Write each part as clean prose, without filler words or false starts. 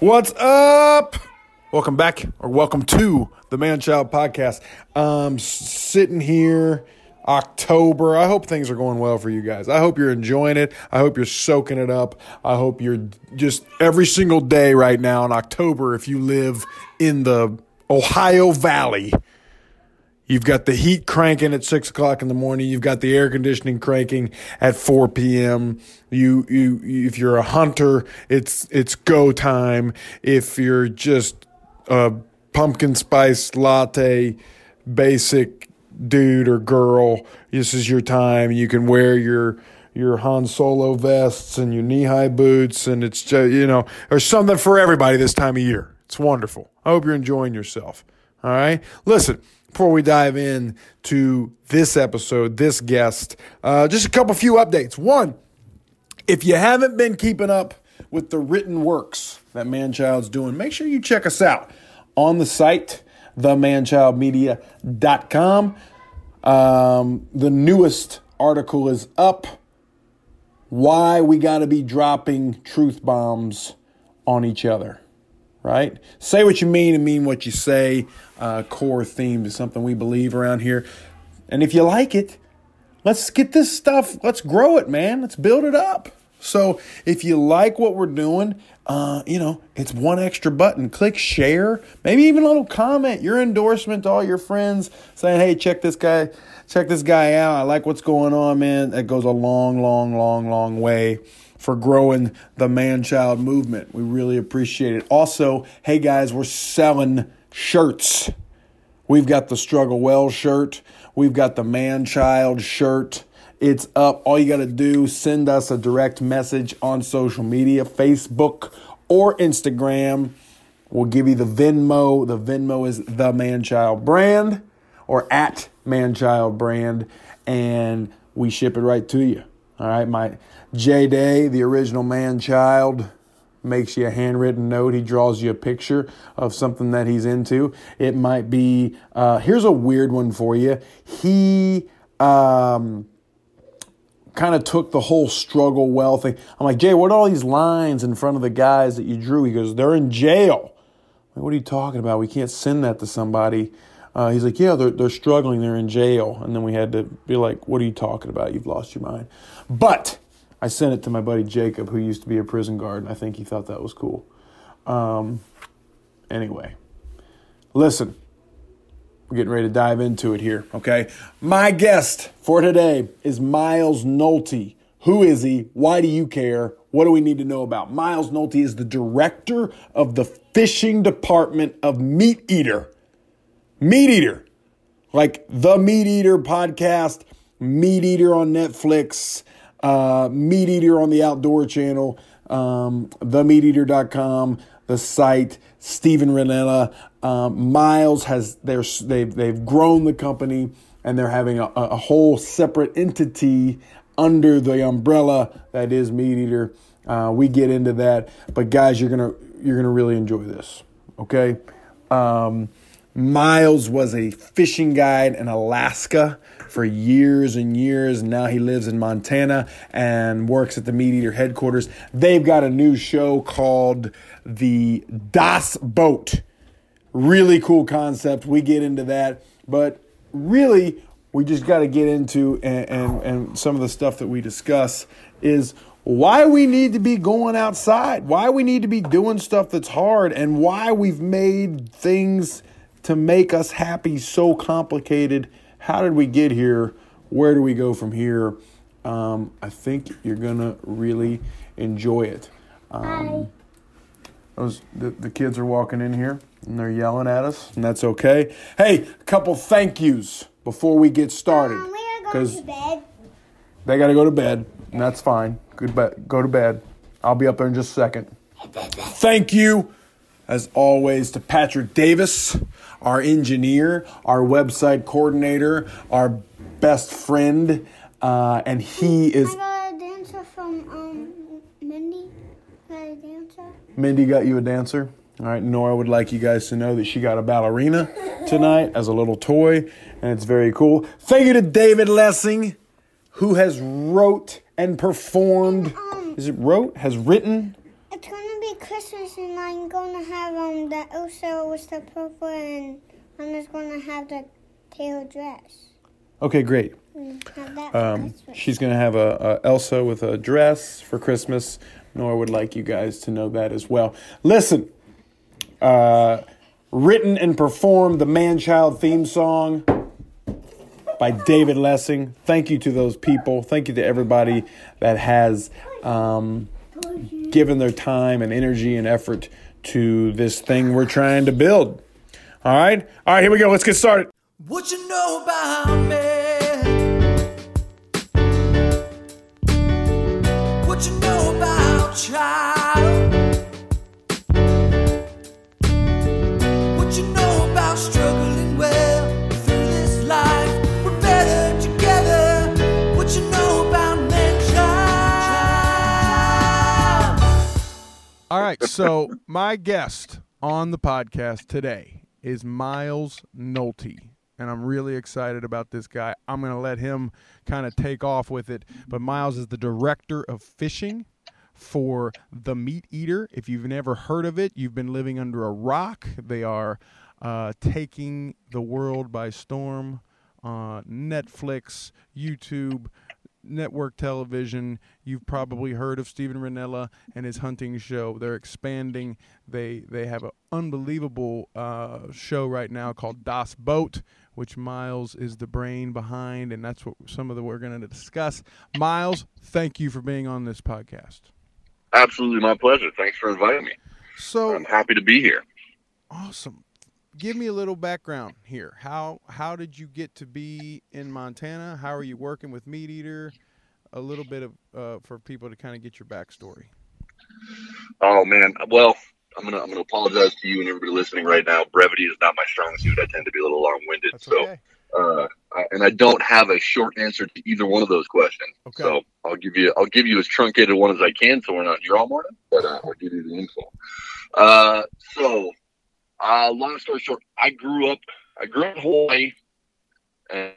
What's up? Welcome back, or welcome to the Man Child podcast. I'm sitting here, October. I hope things are going well for you guys. I hope you're enjoying it. I hope you're soaking it up. I hope you're just every single day right now in October, if you live in the Ohio Valley, you've got the heat cranking at 6 o'clock in the morning. You've got the air conditioning cranking at 4 p.m. You if you're a hunter, it's go time. If you're just a pumpkin spice latte basic dude or girl, this is your time. You can wear your Han Solo vests and your knee-high boots, and it's just, you know, there's something for everybody this time of year. It's wonderful. I hope you're enjoying yourself. All right? Listen, before we dive in to this episode, this guest, just a few updates. One, if you haven't been keeping up with the written works that Man Child's doing, make sure you check us out on the site, themanchildmedia.com. The newest article is up, why we got to be dropping truth bombs on each other. Right? Say what you mean and mean what you say. Core theme is something we believe around here. And if you like it, let's get this stuff. Let's grow it, man. Let's build it up. So if you like what we're doing, you know, it's one extra button. Click share. Maybe even a little comment. Your endorsement to all your friends saying, hey, check this guy out. I like what's going on, man. That goes a long, long, long, long way for growing the man-child movement. We really appreciate it. Also, hey guys, we're selling shirts. We've got the Struggle Well shirt. We've got the man-child shirt. It's up. All you got to do, send us a direct message on social media, Facebook or Instagram. We'll give you the Venmo. The Venmo is the man-child brand or at man-child brand, and we ship it right to you. All right, my J-Day, the original man-child, makes you a handwritten note. He draws you a picture of something that he's into. It might be, here's a weird one for you. He kind of took the whole Struggle Well thing. I'm like, Jay, what are all these lines in front of the guys that you drew? He goes, they're in jail. I'm like, what are you talking about? We can't send that to somebody. He's like, yeah, they're struggling. They're in jail. And then we had to be like, what are you talking about? You've lost your mind. But I sent it to my buddy Jacob, who used to be a prison guard, and I think he thought that was cool. Anyway, listen, we're getting ready to dive into it here, okay? My guest for today is Miles Nolte. Who is he? Why do you care? What do we need to know about? Miles Nolte is the director of the fishing department of MeatEater. MeatEater, like the MeatEater podcast, MeatEater on Netflix, MeatEater on the Outdoor Channel, themanchildmedia.com, the site, Steven Rinella. Miles has they've grown the company, and they're having a whole separate entity under the umbrella that is MeatEater. We get into that, but guys, you're gonna really enjoy this. Okay. Miles was a fishing guide in Alaska for years and years. Now he lives in Montana and works at the MeatEater headquarters. They've got a new show called the Das Boat. Really cool concept. We get into that. But really, we just got to get into and some of the stuff that we discuss is why we need to be going outside, why we need to be doing stuff that's hard, and why we've made things to make us happy so complicated. How did we get here? Where do we go from here? I think you're gonna really enjoy it. The kids are walking in here and they're yelling at us, and that's okay. Hey, a couple thank yous before we get started, because they gotta go to bed, and that's fine. Go to bed. I'll be up there in just a second. Thank you, as always, to Patrick Davis, our engineer, our website coordinator, our best friend, and he is... I got a dancer from Mindy. Got a dancer. Mindy got you a dancer. All right, Nora would like you guys to know that she got a ballerina tonight as a little toy, and it's very cool. Thank you to David Lessing, who has wrote and performed... Has written... It's going to be Merry Christmas, and I'm gonna have the Elsa with the purple, and I'm just gonna have the pale dress. Okay, great. She's gonna have a Elsa with a dress for Christmas. Nora would like you guys to know that as well. Listen, written and performed the Man Child theme song by David Lessing. Thank you to those people. Thank you to everybody that has given their time and energy and effort to this thing we're trying to build. All right? All right, here we go. Let's get started. What you know about me? What you know about child? What you know about struggling well through this life? We're better together. What you know about man child? All right, so my guest on the podcast today is Miles Nolte. And I'm really excited about this guy. I'm going to let him kind of take off with it. But Miles is the director of fishing for The MeatEater. If you've never heard of it, you've been living under a rock. They are taking the world by storm. Netflix, YouTube, network television. You've probably heard of Steven Rinella and his hunting show. They're expanding. They have an unbelievable show right now called Das Boat, which Miles is the brain behind, and that's what we're going to discuss. Miles, thank you for being on this podcast. Absolutely, my pleasure. Thanks for inviting me. So I'm happy to be here. Awesome. Give me a little background here. How did you get to be in Montana? How are you working with MeatEater? A little bit of for people to kind of get your backstory. Oh man, well, I'm gonna apologize to you and everybody listening right now. Brevity is not my strong suit. I tend to be a little long-winded. That's okay. So, I don't have a short answer to either one of those questions. Okay. So I'll give you as truncated one as I can, so we're not here all morning. But I'll give you the info. Long story short, I grew up in Hawaii and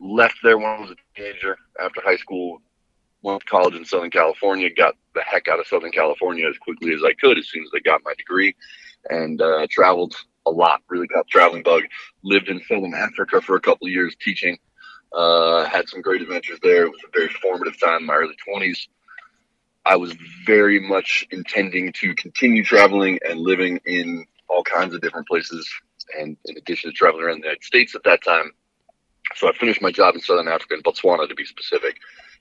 left there when I was a teenager after high school, went to college in Southern California, got the heck out of Southern California as quickly as I could as soon as I got my degree, and traveled a lot, really got the traveling bug, lived in Southern Africa for a couple of years teaching, had some great adventures there. It was a very formative time in my early 20s. I was very much intending to continue traveling and living in all kinds of different places, and in addition to traveling around the United States at that time. So I finished my job in Southern Africa, in Botswana to be specific,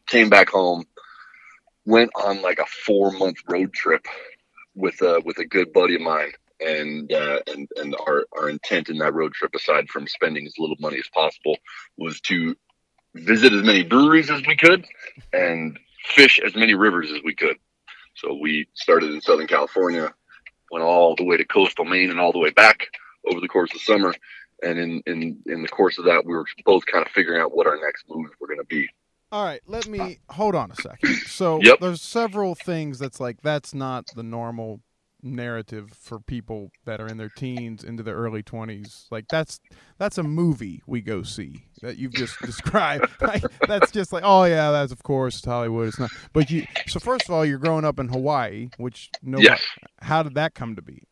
came back home, went on like a 4-month road trip with a good buddy of mine, and our intent in that road trip, aside from spending as little money as possible, was to visit as many breweries as we could and fish as many rivers as we could. So we started in Southern California, went all the way to coastal Maine and all the way back over the course of summer. And in the course of that, we were both kind of figuring out what our next moves were going to be. All right. Let me hold on a second. So yep. There's several things that's not the normal narrative for people that are in their teens into their early 20s. That's a movie we go see that you've just described. That's just oh yeah, that's of course it's Hollywood. It's not. But so first of all, you're growing up in Hawaii, which yes. How did that come to be?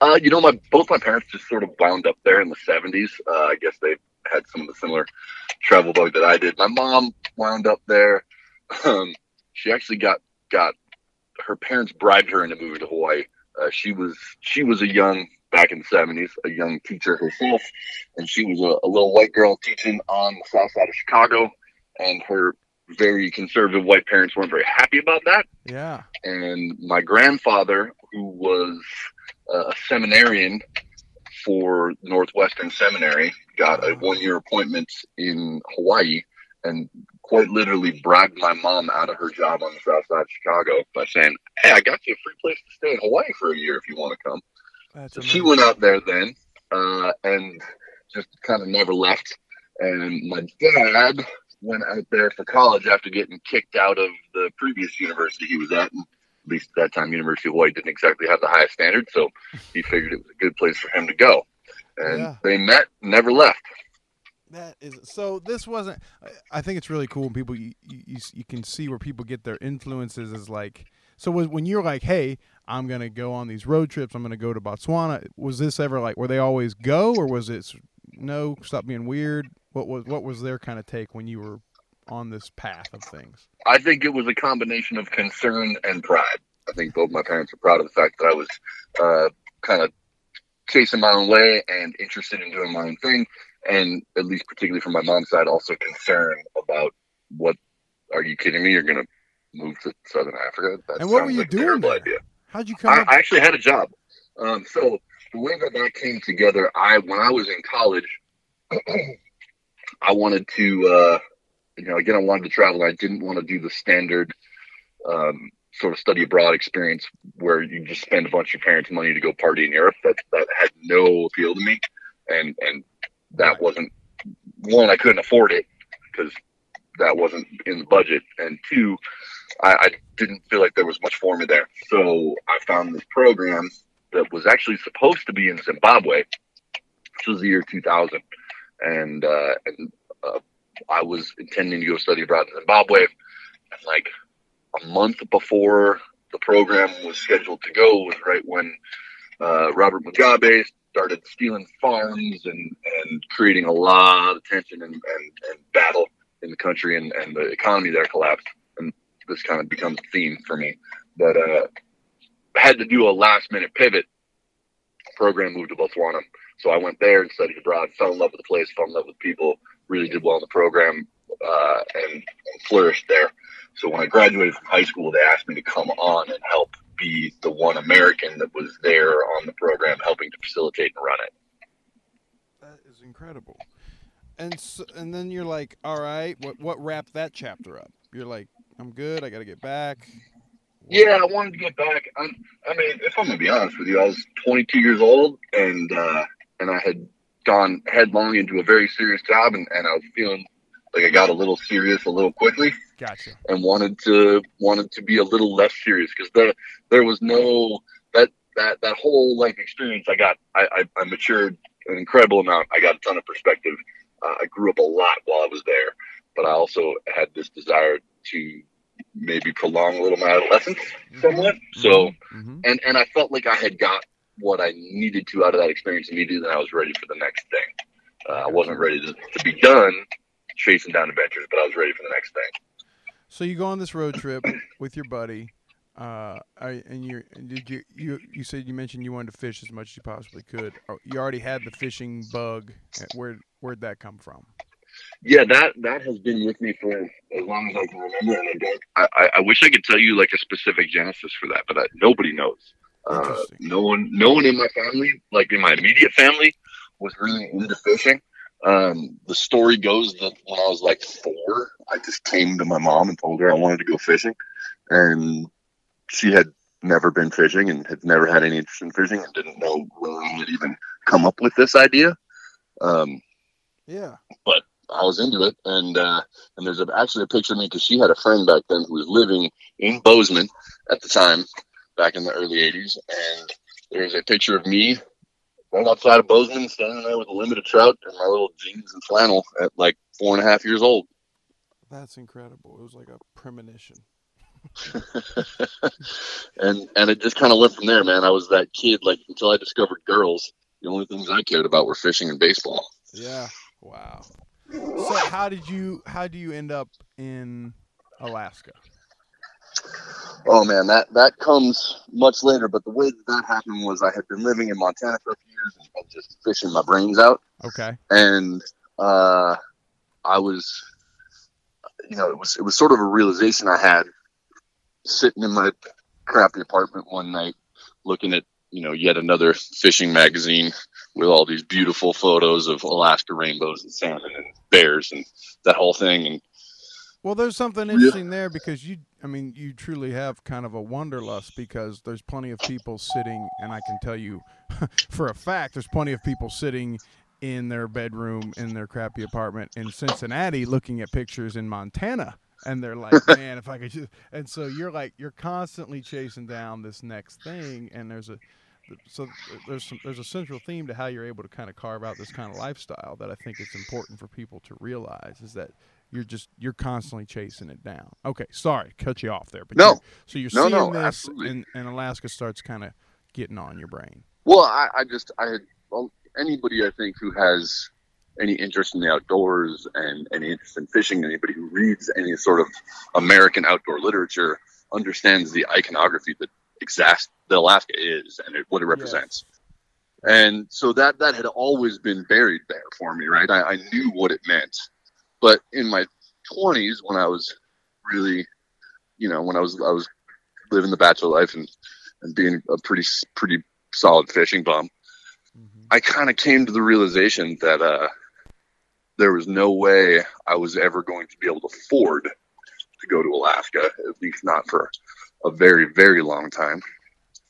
Both my parents just sort of wound up there in the 70s. I guess they had some of the similar travel bug that I did. My mom wound up there. She actually got her parents bribed her into moving to Hawaii. She was back in the 70s, a young teacher herself. And she was a little white girl teaching on the south side of Chicago. And her very conservative white parents weren't very happy about that. Yeah. And my grandfather, who was a seminarian for Northwestern Seminary, got a 1-year appointment in Hawaii and quite literally bribed my mom out of her job on the south side of Chicago by saying, "Hey, I got you a free place to stay in Hawaii for a year if you want to come." So she went out there then and just kind of never left. And my dad went out there for college after getting kicked out of the previous university he was at. And at least at that time, University of Hawaii didn't exactly have the highest standards, so he figured it was a good place for him to go. And They met, never left. That is so. This wasn't. I think it's really cool when people you can see where people get their influences. Is So when you're like, hey, I'm going to go on these road trips, I'm going to go to Botswana, was this ever like, were they always go, or was it, no, stop being weird? What was their kind of take when you were on this path of things? I think it was a combination of concern and pride. I think both my parents were proud of the fact that I was kind of chasing my own way and interested in doing my own thing. And at least particularly from my mom's side, also concern about what, are you kidding me? You're going to move to Southern Africa? That and what were you like doing there? Idea. How'd you come? I actually had a job. So the way that that came together, when I was in college, I wanted to, I wanted to travel. I didn't want to do the standard sort of study abroad experience where you just spend a bunch of your parents' money to go party in Europe. That had no appeal to me. And that wasn't, one, I couldn't afford it because that wasn't in the budget. And two, I didn't feel like there was much for me there. So I found this program that was actually supposed to be in Zimbabwe. This was the year 2000. And I was intending to go study abroad in Zimbabwe. And like a month before the program was scheduled to go was right when Robert Mugabe started stealing farms and creating a lot of tension and battle in the country, and the economy there collapsed. And this kind of becomes a theme for me that had to do a last-minute pivot. Program moved to Botswana. So I went there and studied abroad, fell in love with the place, fell in love with people, really did well in the program, and flourished there. So when I graduated from high school, they asked me to come on and help be the one American that was there on the program, helping to facilitate and run it. That is incredible. And then you're like, all right, what wrapped that chapter up? You're like, I'm good, I got to get back. Yeah, I wanted to get back. I mean, if I'm going to be honest with you, I was 22 years old, and I had gone headlong into a very serious job, and I was feeling like I got a little serious a little quickly. Gotcha. And wanted to be a little less serious, because there was no that whole life experience I got. I matured an incredible amount. I got a ton of perspective. I grew up a lot while I was there, but I also had this desire to maybe prolong a little my adolescence somewhat. So, and I felt like I had got what I needed to out of that experience immediately, and I was ready for the next thing. I wasn't ready to be done chasing down adventures, but I was ready for the next thing. So you go on this road trip with your buddy, and you said, you mentioned you wanted to fish as much as you possibly could. You already had the fishing bug. Where'd that come from? Yeah, that has been with me for as long as I can remember, and I wish I could tell you like a specific genesis for that, but nobody knows. No one in my family, like in my immediate family, was really into fishing. The story goes that when I was like 4, I just came to my mom and told her I wanted to go fishing, and she had never been fishing and had never had any interest in fishing and didn't know where I would even come up with this idea. Yeah, but I was into it, and there's actually a picture of me, because she had a friend back then who was living in Bozeman at the time, back in the early 80s, and there's a picture of me right outside of Bozeman, standing there with a limit of trout and my little jeans and flannel at like 4.5 years old. That's incredible. It was like a premonition. and it just kind of went from there, man. I was that kid, like, until I discovered girls, the only things I cared about were fishing and baseball. Yeah. Wow. So how do you end up in Alaska? Oh man, that comes much later, but the way that happened was I had been living in Montana for a few years and just fishing my brains out. Okay. And I was, it was sort of a realization I had sitting in my crappy apartment one night looking at, yet another fishing magazine with all these beautiful photos of Alaska rainbows and salmon and bears and that whole thing. And well, there's something interesting there, because you truly have kind of a wanderlust, because there's plenty of people sitting, and I can tell you for a fact, there's plenty of people sitting in their bedroom in their crappy apartment in Cincinnati looking at pictures in Montana. And they're like, man, if I could just, and so you're constantly chasing down this next thing. And there's a central theme to how you're able to kind of carve out this kind of lifestyle that I think it's important for people to realize, is that You're constantly chasing it down. Okay, sorry, cut you off there. But no, you're seeing this, absolutely. And Alaska starts kind of getting on your brain. Well, anybody I think who has any interest in the outdoors and any interest in fishing, anybody who reads any sort of American outdoor literature understands the iconography that exists that Alaska is and what it represents. Yes. And so that had always been buried there for me, right? I knew what it meant. But in my 20s, when I was really, when I was living the bachelor life and being a pretty solid fishing bum, mm-hmm. I kind of came to the realization that there was no way I was ever going to be able to afford to go to Alaska, at least not for a very, very long time.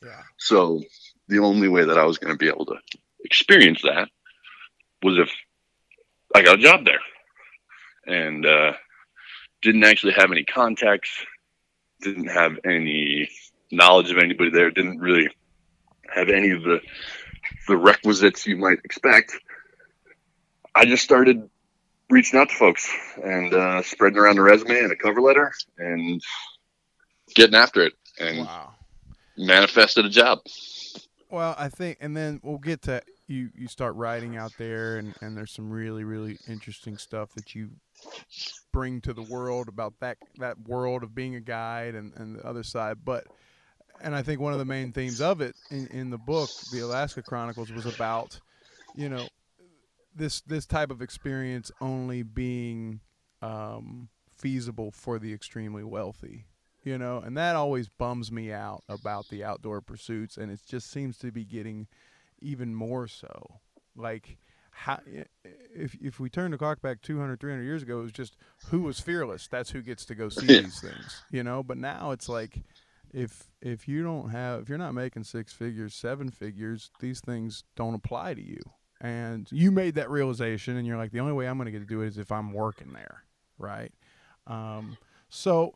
Yeah. So the only way that I was going to be able to experience that was if I got a job there. And didn't actually have any contacts, didn't have any knowledge of anybody there, didn't really have any of the requisites you might expect. I just started reaching out to folks and spreading around a resume and a cover letter and getting after it, and manifested a job. Well, I think, and then we'll get to you start writing out there, and there's some really, really interesting stuff that you bring to the world about that world of being a guide and the other side. And I think one of the main themes of it in the book, The Alaska Chronicles, was about, this type of experience only being feasible for the extremely wealthy, and that always bums me out about the outdoor pursuits. And it just seems to be getting even more so. Like, how, if we turn the clock back 200, 300 years ago, it was just who was fearless. That's who gets to go see these things, But now it's like, if you don't have, if you're not making 6 figures, 7 figures, these things don't apply to you. And you made that realization, and you're like, the only way I'm going to get to do it is if I'm working there, right? So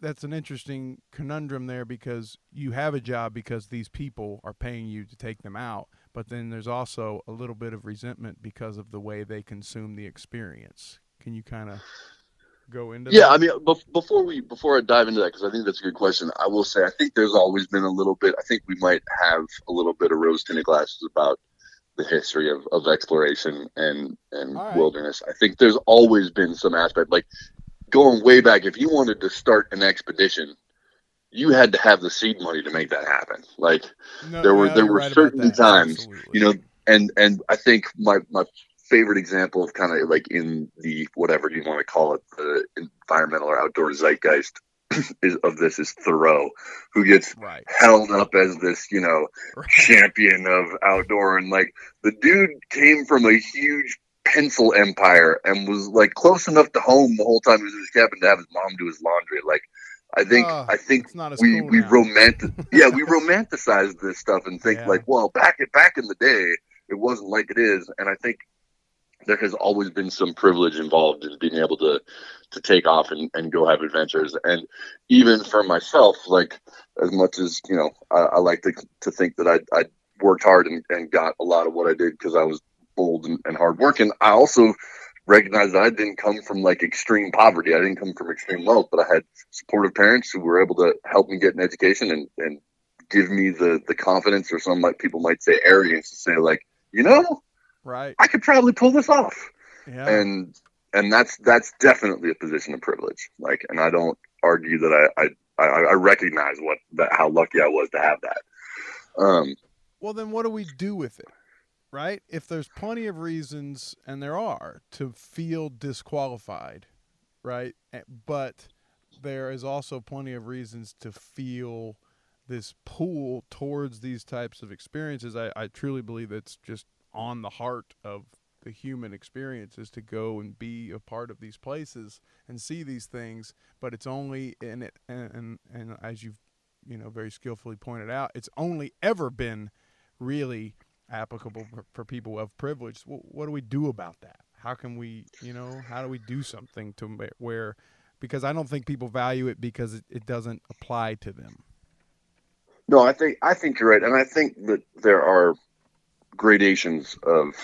that's an interesting conundrum there, because you have a job because these people are paying you to take them out, but then there's also a little bit of resentment because of the way they consume the experience. Can you kind of go into that? I mean, before I dive into that, because I think that's a good question, I will say I think there's always been a little bit, I think we might have a little bit of rose-tinted glasses about the history of exploration and wilderness. I think there's always been some aspect, like, going way back, if you wanted to start an expedition, you had to have the seed money to make that happen. Like, there were certain times, and I think my favorite example of kind of like in the, whatever you want to call it, the environmental or outdoor zeitgeist is Thoreau, who gets held up as this, champion of outdoor. And like, the dude came from a huge pencil empire and was like close enough to home the whole time he was in his cabin to have his mom do his laundry. Like, I think we romanticize this stuff and think like, well, back in the day, it wasn't like it is. And I think there has always been some privilege involved in being able to take off and go have adventures. And even for myself, like, as much as, I like to think that I worked hard and got a lot of what I did because I was bold and hard working, I also recognized that I didn't come from like extreme poverty. I didn't come from extreme wealth, but I had supportive parents who were able to help me get an education and give me the confidence, or some people might say arrogance, to say like, I could probably pull this off. Yeah. And that's definitely a position of privilege. Like, and I don't argue that I recognize how lucky I was to have that. Well, then what do we do with it? Right? If there's plenty of reasons, and there are, to feel disqualified, right? But there is also plenty of reasons to feel this pull towards these types of experiences. I truly believe it's just on the heart of the human experience is to go and be a part of these places and see these things. But it's only in it, and as you've very skillfully pointed out, it's only ever been really applicable for people of privilege. What do we do about that? How can we, how do we do something to where, because I don't think people value it because it doesn't apply to them. No, I think you're right. And I think that there are gradations of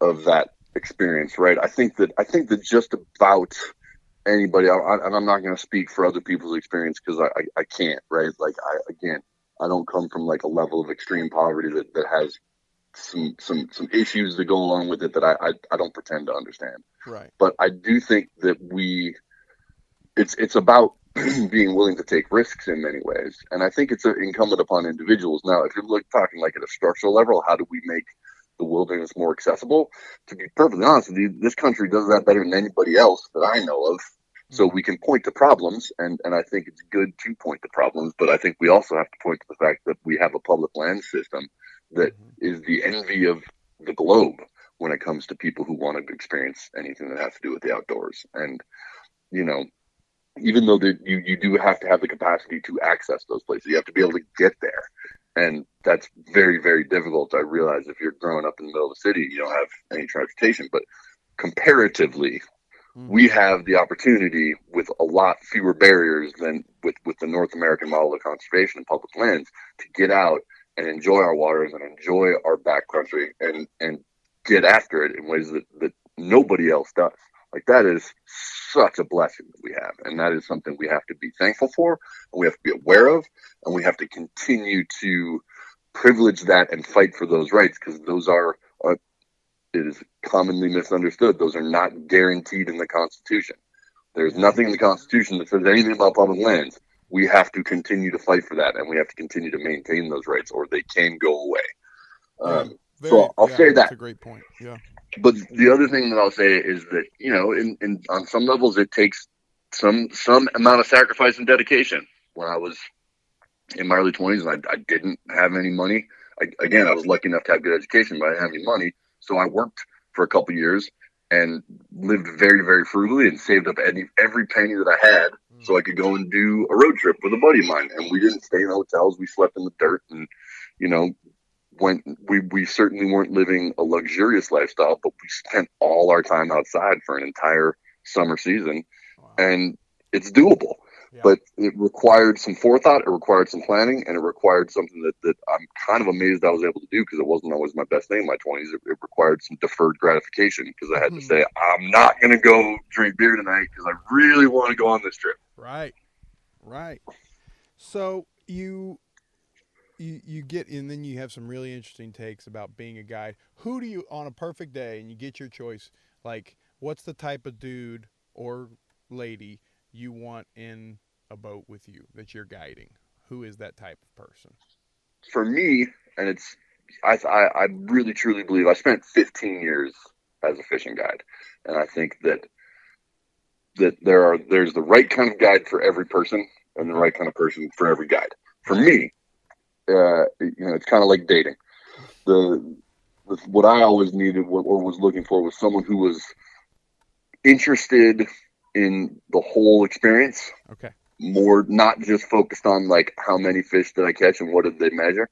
that experience, right? I think that just about anybody, and I'm not going to speak for other people's experience because I can't, right? Like, I don't come from like a level of extreme poverty that has some issues that go along with it that I don't pretend to understand. Right. But I do think that it's about being willing to take risks in many ways. And I think it's incumbent upon individuals. Now, if you're talking like at a structural level, how do we make the wilderness more accessible? To be perfectly honest with you, this country does that better than anybody else that I know of. So we can point to problems, and I think it's good to point to problems, but I think we also have to point to the fact that we have a public land system that is the envy of the globe when it comes to people who want to experience anything that has to do with the outdoors. And, you know, even though you do have to have the capacity to access those places, you have to be able to get there. And that's very, very difficult, I realize, if you're growing up in the middle of the city, you don't have any transportation. But comparatively, we have the opportunity with a lot fewer barriers than with the North American model of conservation and public lands to get out and enjoy our waters and enjoy our backcountry and get after it in ways that nobody else does. Like, that is such a blessing that we have. And that is something we have to be thankful for, and we have to be aware of, and we have to continue to privilege that and fight for those rights, because those are it is commonly misunderstood. Those are not guaranteed in the Constitution. There's nothing in the Constitution that says anything about public lands. We have to continue to fight for that, and we have to continue to maintain those rights, or they can go away. I'll say that. That's a great point. Yeah. But the other thing that I'll say is that, you know, on some levels, it takes some amount of sacrifice and dedication. When I was in my early 20s, I didn't have any money. I was lucky enough to have good education, but I didn't have any money. So I worked for a couple of years and lived very, very frugally and saved up every penny that I had so I could go and do a road trip with a buddy of mine. And we didn't stay in hotels. We slept in the dirt, and, you know, we certainly weren't living a luxurious lifestyle, but we spent all our time outside for an entire summer season. Wow. And it's doable. Yeah. But it required some forethought, it required some planning, and it required something that I'm kind of amazed I was able to do, because it wasn't always my best thing in my 20s. It required some deferred gratification, because I had to say, I'm not going to go drink beer tonight because I really want to go on this trip. Right. So you get, and then you have some really interesting takes about being a guide. Who do you, on a perfect day, and you get your choice, like, what's the type of dude or lady you want in a boat with you that you're guiding? Who is that type of person? For me, and it's, I really truly believe I spent 15 years as a fishing guide, and I think that there's the right kind of guide for every person and the right kind of person for every guide. For me, you know, it's kind of like dating. What I always needed or was looking for was someone who was interested in the whole experience. Okay. More not just focused on like how many fish did I catch and what did they measure.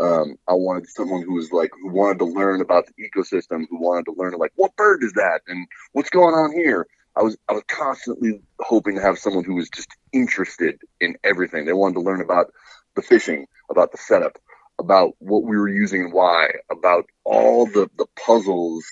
I wanted someone who was like, who wanted to learn about the ecosystem, who wanted to learn like, what bird is that and what's going on here. I was constantly hoping to have someone who was just interested in everything. They wanted to learn about the fishing, about the setup, about what we were using and why, about all the puzzles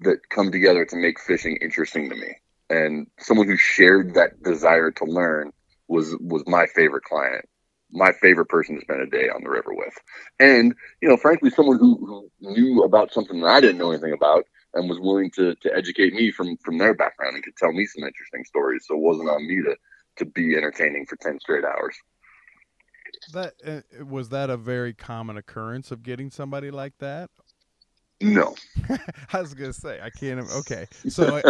that come together to make fishing interesting to me. And someone who shared that desire to learn was my favorite client, my favorite person to spend a day on the river with. And, you know, frankly, someone who knew about something that I didn't know anything about and was willing to educate me from their background and could tell me some interesting stories. So it wasn't on me to be entertaining for 10 straight hours. Was that a very common occurrence of getting somebody like that? No. I was going to say, I can't. Okay. So,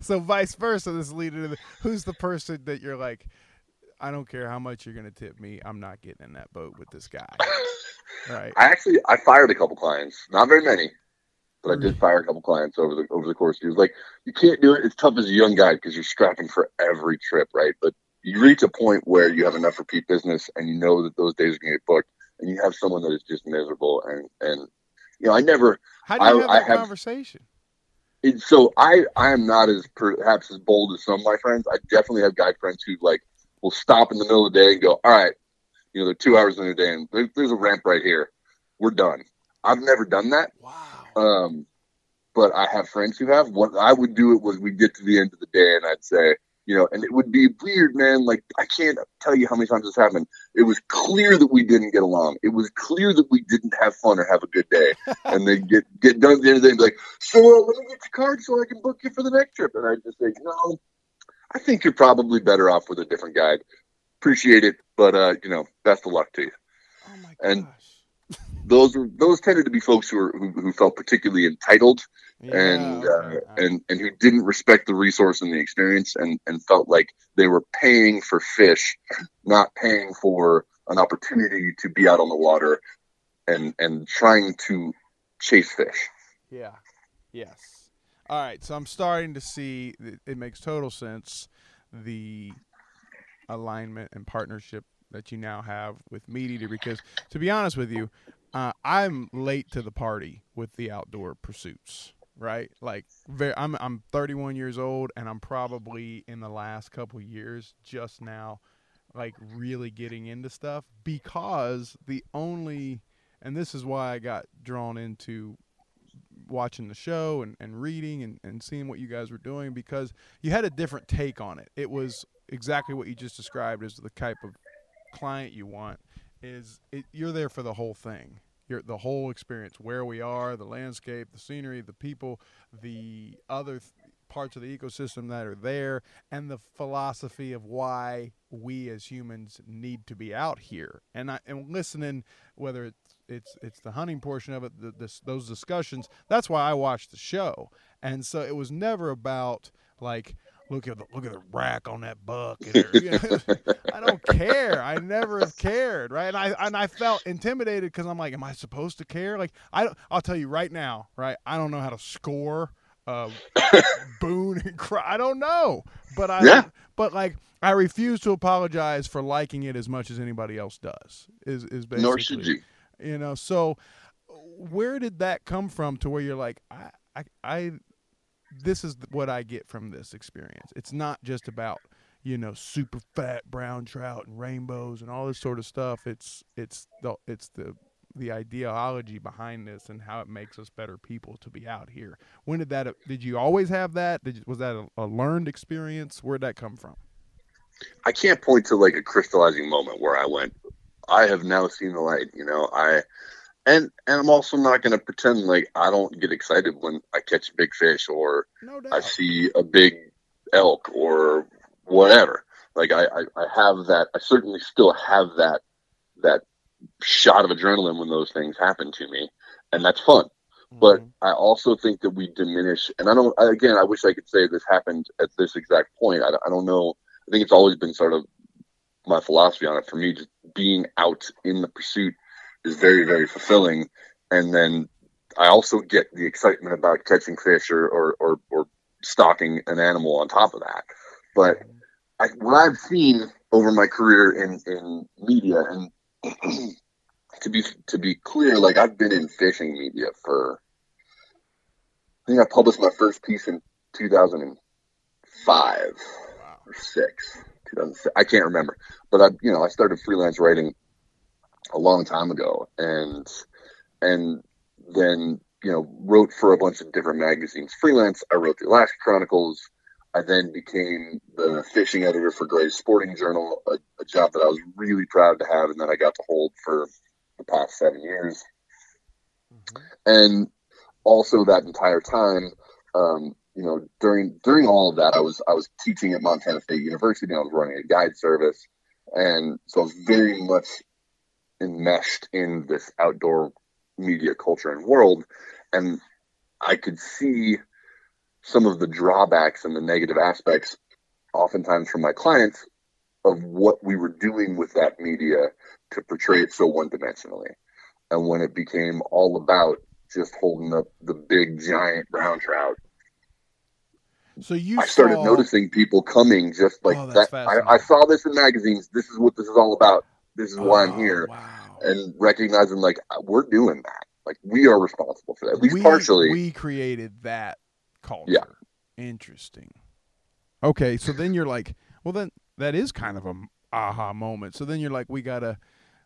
so vice versa, this leader, who's the person that you're like, I don't care how much you're going to tip me, I'm not getting in that boat with this guy. Right. I fired a couple clients, not very many, but I did fire a couple clients over the course. He was like, you can't do it. It's tough as a young guy because you're scrapping for every trip. Right. But you reach a point where you have enough repeat business and you know that those days are going to get booked, and you have someone that is just miserable and, you know, I never. How do you have that conversation? So I am not as perhaps as bold as some of my friends. I definitely have guy friends who like will stop in the middle of the day and go, all right, you know, they're 2 hours in the day and there's a ramp right here. We're done. I've never done that. Wow. but I have friends who have. What I would do it was we'd get to the end of the day and I'd say, you know, and it would be weird, man. Like, I can't tell you how many times this happened. It was clear that we didn't get along. It was clear that we didn't have fun or have a good day. And they'd get done at the end of the day and be like, so let me get your card so I can book you for the next trip. And I'd just say, no, I think you're probably better off with a different guide. Appreciate it, but, you know, best of luck to you. Oh, my gosh. And those tended to be folks who felt particularly entitled. Yeah, and who didn't respect the resource and the experience, and felt like they were paying for fish, not paying for an opportunity to be out on the water and trying to chase fish. Yeah. Yes. All right. So I'm starting to see it makes total sense, the alignment and partnership that you now have with MeatEater, because to be honest with you, I'm late to the party with the outdoor pursuits. Right, like I'm 31 years old, and I'm probably in the last couple years just now, like really getting into stuff, because and this is why I got drawn into watching the show and reading and seeing what you guys were doing, because you had a different take on it. It was exactly what you just described as the type of client you want. You're there for the whole thing. The whole experience, where we are, the landscape, the scenery, the people, the other parts of the ecosystem that are there, and the philosophy of why we as humans need to be out here. And listening, whether it's the hunting portion of it, those discussions, that's why I watched the show. And so it was never about like, look at the rack on that buck. You know, I don't care. I never have cared, right? And I felt intimidated because I'm like, am I supposed to care? Like, I'll tell you right now, right? I don't know how to score Boone and Cry. I don't know, but I refuse to apologize for liking it as much as anybody else does. Is basically, nor should you. You know, so where did that come from? To where you're like, this is what I get from this experience. It's not just about, you know, super fat brown trout and rainbows and all this sort of stuff. It's the ideology behind this and how it makes us better people to be out here. When did you always have that? Was that a learned experience? Where'd that come from? I can't point to like a crystallizing moment where I went, I have now seen the light, you know, And I'm also not going to pretend like I don't get excited when I catch a big fish or I see a big elk or whatever. Like I have that. I certainly still have that shot of adrenaline when those things happen to me, and that's fun. Mm-hmm. But I also think that we diminish. And I don't. Again, I wish I could say this happened at this exact point. I don't know. I think it's always been sort of my philosophy on it. For me, just being out in the pursuit is very, very fulfilling, and then I also get the excitement about catching fish or stalking an animal on top of that. But what I've seen over my career in media, and to be clear, like I've been in fishing media I think I published my first piece in 2005 or 2006. I can't remember, but I started freelance writing a long time ago, and then, you know, wrote for a bunch of different magazines freelance. I wrote the Alaska Chronicles. I then became the fishing editor for Gray's Sporting Journal, a job that I was really proud to have and that I got to hold for the past 7 years. Mm-hmm. And also that entire time, you know, during all of that, I was teaching at Montana State University, and I was running a guide service, and so I was very much enmeshed in this outdoor media culture and world, and I could see some of the drawbacks and the negative aspects oftentimes from my clients of what we were doing with that media to portray it so one-dimensionally. And when it became all about just holding up the big giant brown trout, I started noticing people coming just like that. I saw this in magazines. This is what this is all about. This is why I'm here. Wow. And recognizing, like, we're doing that. Like, we are responsible for that, at least partially. We created that culture. Yeah. Interesting. Okay, so then you're like, well, then that is kind of an aha moment. So then you're like, we got to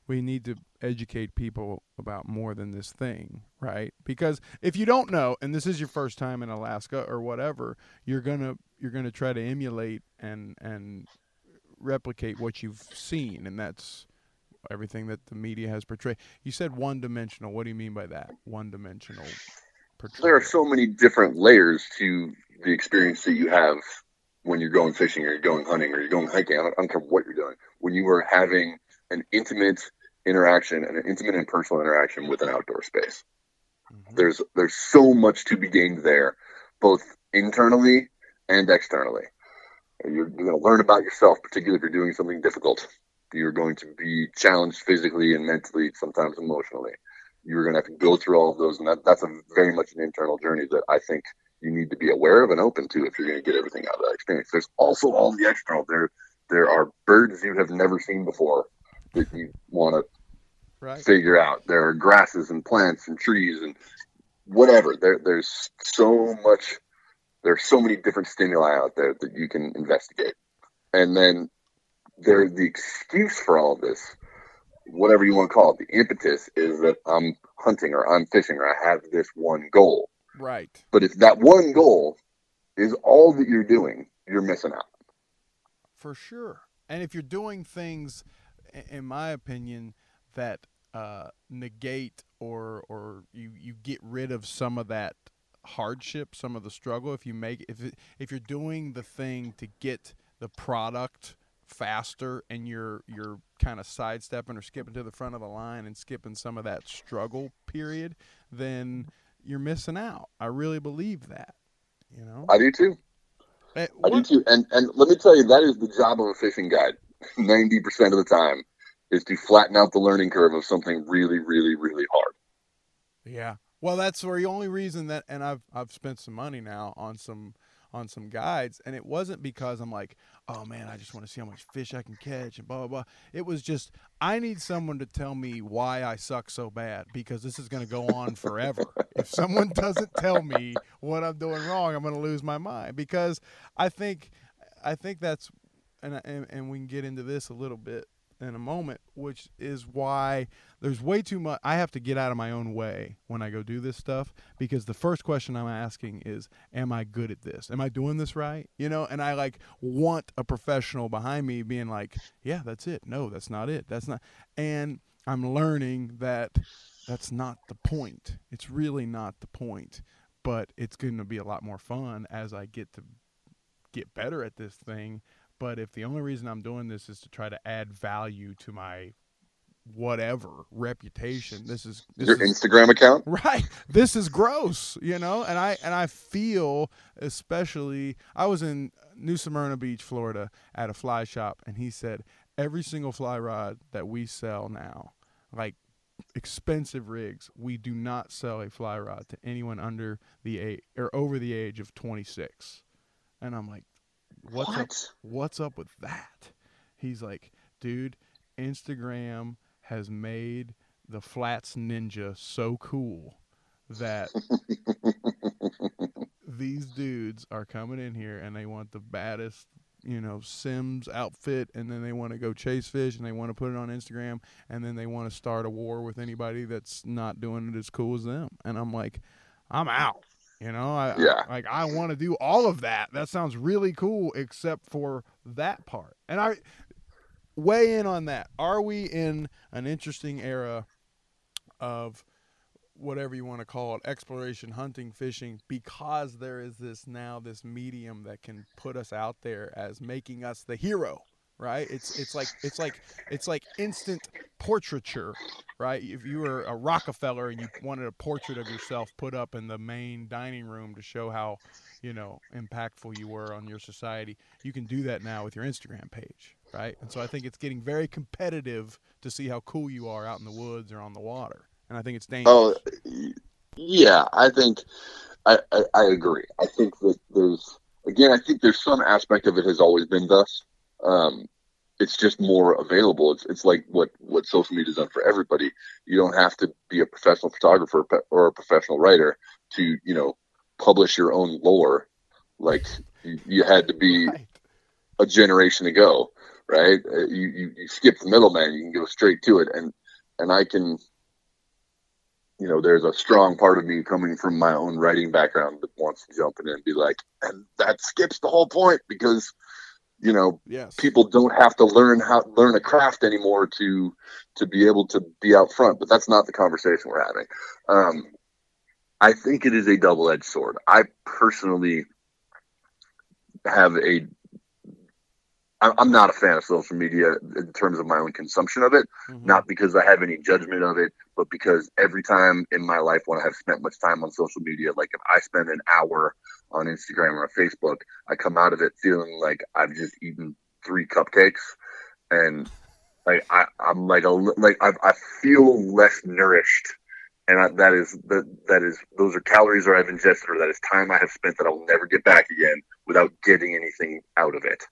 we need to educate people about more than this thing, right? Because if you don't know, and this is your first time in Alaska or whatever, you're gonna try to emulate and replicate what you've seen, and that's everything that the media has portrayed. You said one-dimensional. What do you mean by that? One-dimensional portrayal. There are so many different layers to the experience that you have when you're going fishing or you're going hunting or you're going hiking. I don't care what you're doing. When you are having an intimate interaction and an intimate and personal interaction with an outdoor space, mm-hmm. there's so much to be gained there, both internally and externally. You're going to learn about yourself, particularly if you're doing something difficult. You're going to be challenged physically and mentally, sometimes emotionally. You're going to have to go through all of those, and that's a very much an internal journey that I think you need to be aware of and open to if you're going to get everything out of that experience. There's also all the external. There are birds you have never seen before that you want to figure out. There are grasses and plants and trees and whatever. There's so much. There's so many different stimuli out there that you can investigate. And then there's the excuse for all of this, whatever you want to call it, the impetus is that I'm hunting or I'm fishing or I have this one goal. Right. But if that one goal is all that you're doing, you're missing out. For sure. And if you're doing things, in my opinion, that negate or you get rid of some of that hardship, some of the struggle, if you're doing the thing to get the product faster and you're kind of sidestepping or skipping to the front of the line and skipping some of that struggle period, then you're missing out. I really believe that. You know, I do too. And let me tell you, that is the job of a fishing guide. 90% of the time is to flatten out the learning curve of something really, really, really hard. Yeah. Well, that's the only reason that, and I've spent some money now on some guides, and it wasn't because I'm like, oh man, I just want to see how much fish I can catch and blah, blah, blah. It was just, I need someone to tell me why I suck so bad, because this is going to go on forever. If someone doesn't tell me what I'm doing wrong, I'm going to lose my mind, because I think that's, and we can get into this a little bit in a moment, which is why there's way too much. I have to get out of my own way when I go do this stuff, because the first question I'm asking is, am I good at this? Am I doing this right? You know, and I want a professional behind me being like, yeah, that's it. No, that's not it. That's not. And I'm learning that that's not the point. It's really not the point, but it's going to be a lot more fun as I get to get better at this thing. But if the only reason I'm doing this is to try to add value to my whatever reputation, this is Instagram account, right? This is gross, you know. And I feel, especially, I was in New Smyrna Beach, Florida, at a fly shop, and he said every single fly rod that we sell now, like expensive rigs, we do not sell a fly rod to anyone under the age or over the age of 26. And I'm like, what's up with that? He's like, dude, Instagram has made the flats ninja so cool that these dudes are coming in here and they want the baddest, you know, Sims outfit, and then they want to go chase fish and they want to put it on Instagram, and then they want to start a war with anybody that's not doing it as cool as them. And I'm like, I'm out. You know, I want to do all of that. That sounds really cool, except for that part. And I weigh in on that. Are we in an interesting era of whatever you want to call it, exploration, hunting, fishing, because there is this medium that can put us out there as making us the hero, right? It's like instant portraiture, right? If you were a Rockefeller and you wanted a portrait of yourself put up in the main dining room to show how, you know, impactful you were on your society, you can do that now with your Instagram page, right? And so I think it's getting very competitive to see how cool you are out in the woods or on the water, and I think it's dangerous. Oh, yeah, I think I agree. I think that there's some aspect of it has always been thus. It's just more available. It's like what social media's done for everybody. You don't have to be a professional photographer or a professional writer to, you know, publish your own lore. Like you had to be a generation ago, right? You skip the middleman. You can go straight to it. And and I can, you know, there's a strong part of me coming from my own writing background that wants to jump in and be like, and that skips the whole point because, you know, yes, people don't have to learn a craft anymore to be able to be out front, but that's not the conversation we're having. I think it is a double-edged sword. I personally have I'm not a fan of social media in terms of my own consumption of it, mm-hmm. not because I have any judgment of it, but because every time in my life when I have spent much time on social media, like if I spend an hour on Instagram or on Facebook, I come out of it feeling like I've just eaten 3 cupcakes, and like I feel less nourished, and those are calories that I've ingested, or that is time I have spent that I'll never get back again without getting anything out of it.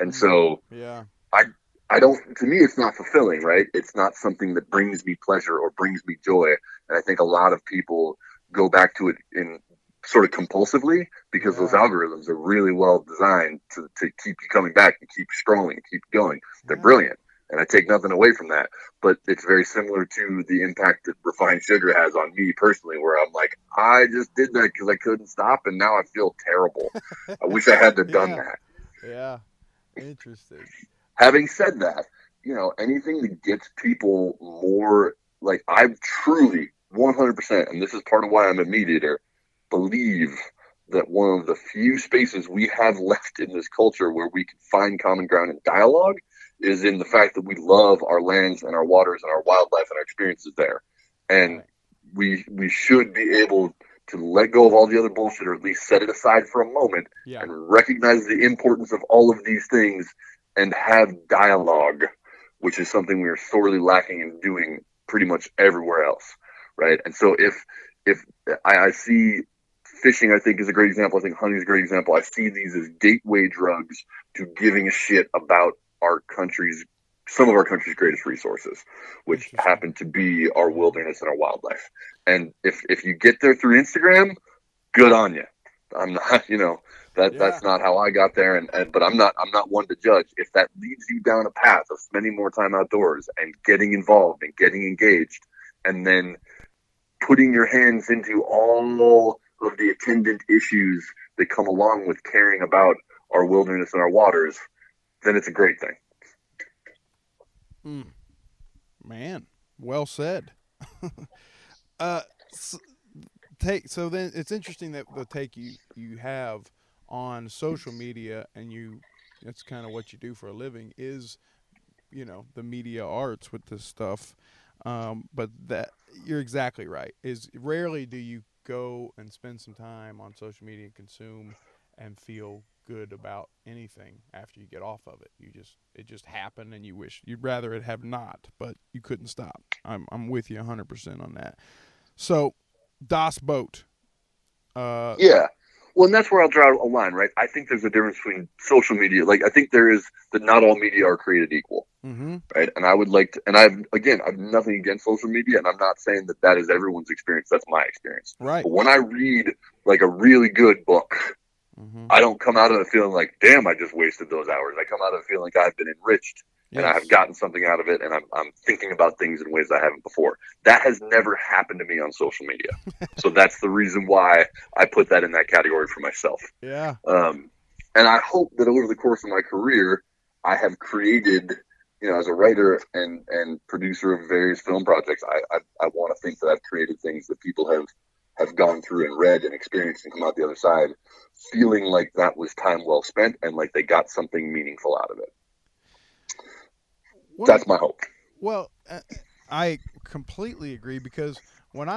And so yeah, I don't, to me, it's not fulfilling, right? It's not something that brings me pleasure or brings me joy. And I think a lot of people go back to it in sort of compulsively because those algorithms are really well designed to keep you coming back and keep scrolling, keep going. They're brilliant. And I take nothing away from that, but it's very similar to the impact that refined sugar has on me personally, where I'm like, I just did that because I couldn't stop. And now I feel terrible. I wish I hadn't done that. Yeah. Interesting. Having said that, you know, anything that gets people more, like, I truly 100%, and this is part of why I'm a meat eater, believe that one of the few spaces we have left in this culture where we can find common ground and dialogue is in the fact that we love our lands and our waters and our wildlife and our experiences there. And we should be able to let go of all the other bullshit, or at least set it aside for a moment and recognize the importance of all of these things and have dialogue, which is something we are sorely lacking in doing pretty much everywhere else. Right. And so if I see fishing, I think, is a great example. I think hunting is a great example. I see these as gateway drugs to giving a shit about our country's, some of our country's greatest resources, which happen to be our wilderness and our wildlife. And if you get there through Instagram, good on you. I'm not, you know, that's not how I got there. But I'm not one to judge. If that leads you down a path of spending more time outdoors and getting involved and getting engaged, and then putting your hands into all of the attendant issues that come along with caring about our wilderness and our waters, then it's a great thing. Man, well said. So then it's interesting that the take you have on social media, and that's kind of what you do for a living is, you know, the media arts with this stuff. But that, you're exactly right, is rarely do you go and spend some time on social media and consume and feel good about anything after you get off of it. It just happened, and you wish you'd rather it have not, but you couldn't stop. I'm with you 100% on that. So Das Boat. Well, and that's where I'll draw a line, right? I think there's a difference between social media. Like, I think there is that not all media are created equal, right? And I would like to, and I've nothing against social media, and I'm not saying that that is everyone's experience. That's my experience. Right. But when I read like a really good book, I don't come out of it feeling like, damn, I just wasted those hours. I come out of it feeling like I've been enriched and I've gotten something out of it, and I'm thinking about things in ways I haven't before. That has never happened to me on social media. So that's the reason why I put that in that category for myself. Yeah. And I hope that over the course of my career, I have created, you know, as a writer and producer of various film projects, I want to think that I've created things that people have gone through and read and experienced and come out the other side feeling like that was time well spent and like they got something meaningful out of it. Well, that's my hope. Well, I completely agree, because when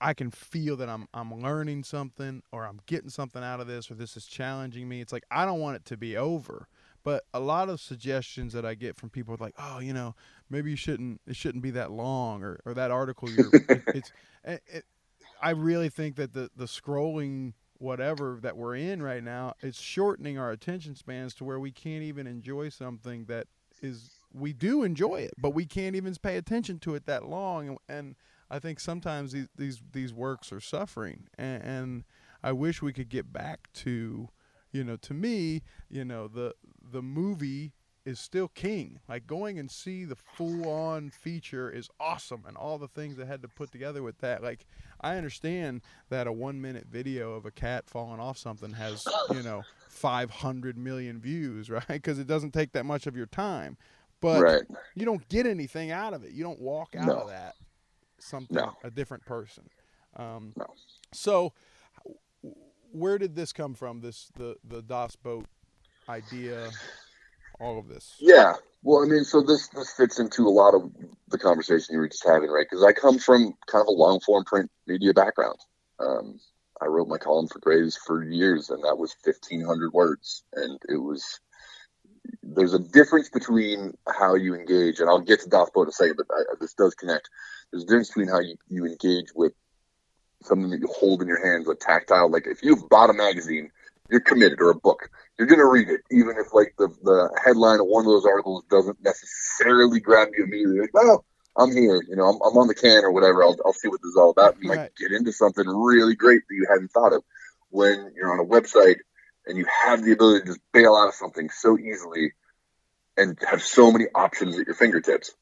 I can feel that I'm learning something, or I'm getting something out of this, or this is challenging me, it's like, I don't want it to be over. But a lot of suggestions that I get from people are like, oh, you know, maybe it shouldn't be that long, or that article. I really think that the scrolling whatever that we're in right now, it's shortening our attention spans to where we can't even enjoy something that is, we do enjoy it, but we can't even pay attention to it that long. And I think sometimes these works are suffering, and I wish we could get back to, you know, to me, you know, the movie is still king. Like, going and see the full-on feature is awesome, and all the things I had to put together with that. Like, I understand that a 1-minute video of a cat falling off something has, you know, 500 million views, right? Because it doesn't take that much of your time. But right. you don't get anything out of it. You don't walk out of that something, a different person. So where did this come from, this the Das Boat idea, all of this? Yeah. Well, I mean, so this fits into a lot of the conversation you were just having, right? Because I come from kind of a long-form print media background. I wrote my column for Graves for years, and that was 1,500 words. And it was... There's a difference between how you engage, and I'll get to Das Boat in a second, but this does connect. There's a difference between how you engage with something that you hold in your hands, like tactile. Like, if you've bought a magazine, you're committed, or a book, you're going to read it, even if, like, the headline of one of those articles doesn't necessarily grab you immediately. Like, well, I'm here, you know, I'm on the can or whatever. I'll see what this is all about. You might get into something really great that you hadn't thought of. When you're on a website and you have the ability to just bail out of something so easily and have so many options at your fingertips,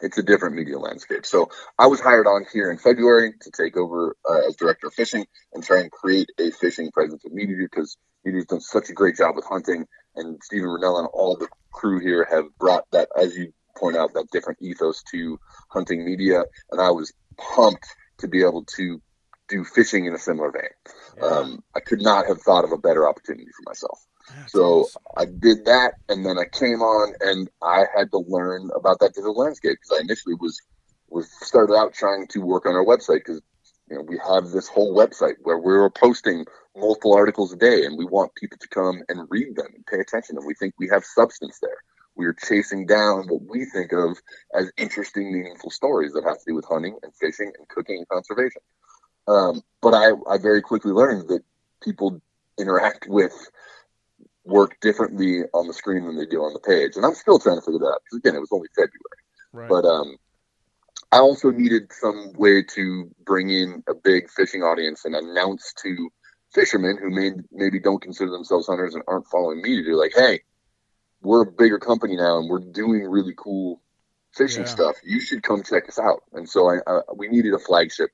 it's a different media landscape. So I was hired on here in February to take over as director of fishing and try and create a fishing presence at MeatEater, because MeatEater's done such a great job with hunting, and Steven Rinella and all the crew here have brought that, as you point out, that different ethos to hunting media. And I was pumped to be able to do fishing in a similar vein. Yeah. I could not have thought of a better opportunity for myself. That's so awesome. I did that, and then I came on, and I had to learn about that digital landscape, because I initially was started out trying to work on our website, because, you know, we have this whole website where we're posting multiple articles a day, and we want people to come and read them and pay attention, and we think we have substance there. We're chasing down what we think of as interesting, meaningful stories that have to do with hunting and fishing and cooking and conservation. But I very quickly learned that people interact with work differently on the screen than they do on the page. And I'm still trying to figure that out, because, again, it was only February. Right. But I also needed some way to bring in a big fishing audience and announce to fishermen who maybe don't consider themselves hunters and aren't following me, to do, like, hey, we're a bigger company now, and we're doing really cool fishing stuff. You should come check us out. And so we needed a flagship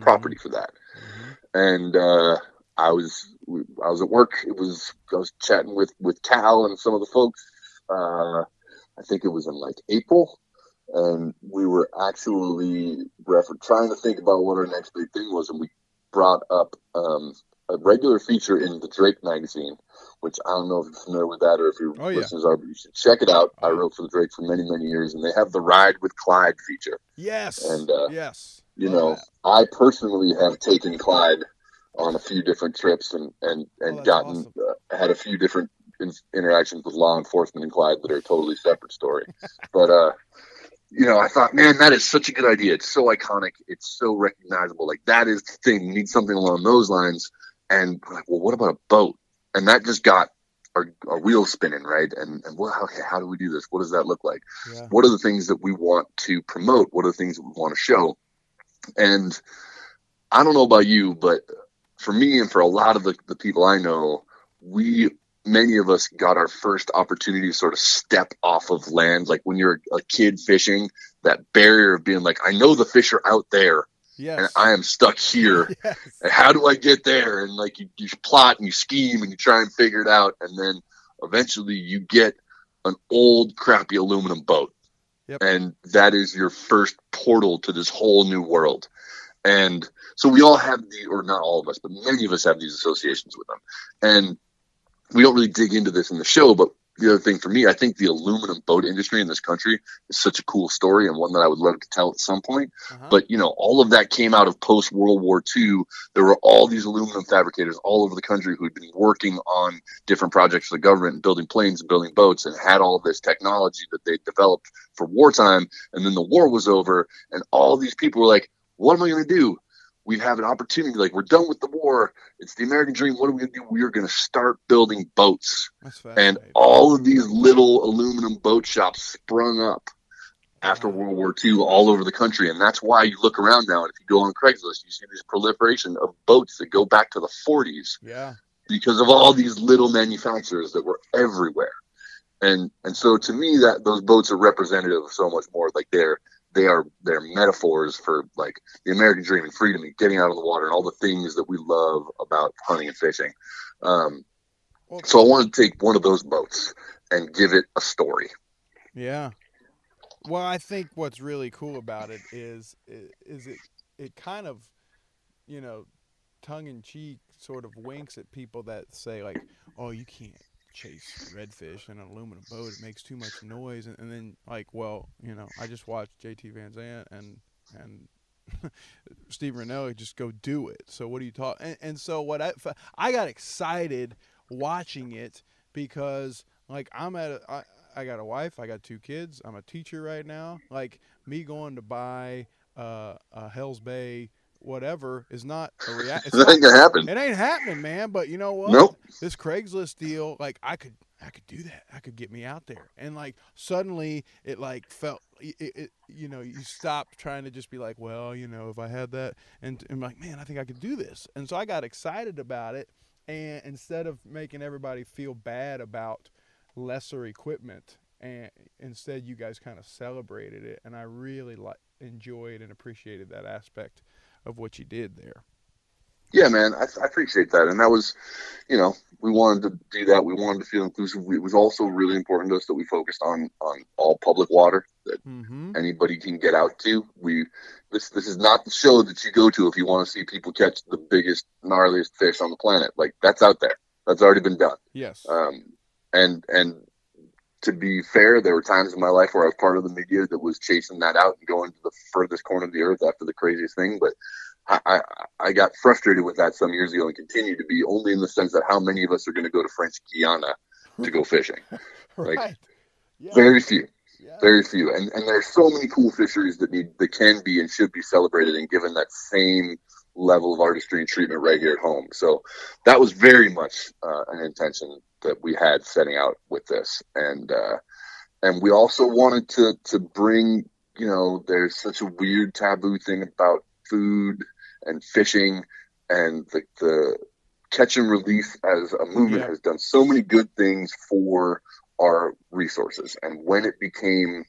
property for that. And I was at work. I was chatting with Cal and some of the folks. I think it was in like April, and we were actually trying to think about what our next big thing was, and we brought up a regular feature in the Drake magazine, which I don't know if you're familiar with that, or if your listeners are, but you should check it out. I wrote for the Drake for many, many years, and they have the Ride with Clyde feature. Yes. And you know, I personally have taken Clyde on a few different trips and gotten awesome. Had a few different interactions with law enforcement and Clyde that are a totally separate story. But, you know, I thought, man, that is such a good idea. It's so iconic. It's so recognizable. Like, that is the thing. We need something along those lines. And we're like, well, what about a boat? And that just got our wheels spinning, right? And well, okay, how do we do this? What does that look like? Yeah. What are the things that we want to promote? What are the things that we want to show? And I don't know about you, but for me and for a lot of the people I know, many of us got our first opportunity to sort of step off of land. Like, when you're a kid fishing, that barrier of being like, I know the fish are out there, and I am stuck here. Yes. And how do I get there? And like, you plot and you scheme and you try and figure it out. And then eventually you get an old crappy aluminum boat. Yep. And that is your first portal to this whole new world. And so we all have or not all of us, but many of us have these associations with them. And we don't really dig into this in the show, but the other thing for me, I think the aluminum boat industry in this country is such a cool story, and one that I would love to tell at some point. But, you know, all of that came out of post-World War II. There were all these aluminum fabricators all over the country who had been working on different projects for the government and building planes and building boats, and had all this technology that they developed for wartime. And then the war was over, and all these people were like, what am I going to do? We have an opportunity. Like, we're done with the war. It's the American dream. What are we going to do? We are going to start building boats. And all of these little aluminum boat shops sprung up after World War II all over the country. And that's why you look around now, and if you go on Craigslist, you see this proliferation of boats that go back to the 40s because of all these little manufacturers that were everywhere. And so to me, that those boats are representative of so much more. Like they're metaphors for like the American dream and freedom and getting out of the water and all the things that we love about hunting and fishing. So I want to take one of those boats and give it a story. Yeah. Well, I think what's really cool about it is it kind of, you know, tongue in cheek sort of winks at people that say like, oh, you can't chase redfish in an aluminum boat, it makes too much noise. And then like, well, you know, I just watched JT Van Zandt and Steven Rinella just go do it. So what are you talking? And so what I got excited watching it because like I got a wife, I got two kids, I'm a teacher right now. Like me going to buy a Hell's Bay whatever is not a reaction. It ain't gonna happen. It ain't happening, man. But you know what? Nope. This Craigslist deal, like I could do that. I could get me out there. And like suddenly it like felt it you know, you stop trying to just be like, well, you know, if I had that and I'm like, man, I think I could do this. And so I got excited about it, and instead of making everybody feel bad about lesser equipment, and instead you guys kind of celebrated it, and I really enjoyed and appreciated that aspect of what you did there. Yeah, man, I appreciate that. And that was, you know, we wanted to do that. We wanted to feel inclusive. It was also really important to us that we focused on all public water that anybody can get out to. This is not the show that you go to if you want to see people catch the biggest, gnarliest fish on the planet. Like that's out there. That's already been done. Yes. And to be fair, there were times in my life where I was part of the media that was chasing that out and going to the furthest corner of the earth after the craziest thing. But I got frustrated with that some years ago and continue to be, only in the sense that how many of us are going to go to French Guiana to go fishing? Right. Like, yeah. Very few. Yeah. Very few. And there's so many cool fisheries that can be and should be celebrated and given that same level of artistry and treatment right here at home. So that was very much an intention that we had setting out with this. And we also wanted to bring, you know, there's such a weird taboo thing about food and fishing, and the catch and release as a movement has done so many good things for our resources. And when it became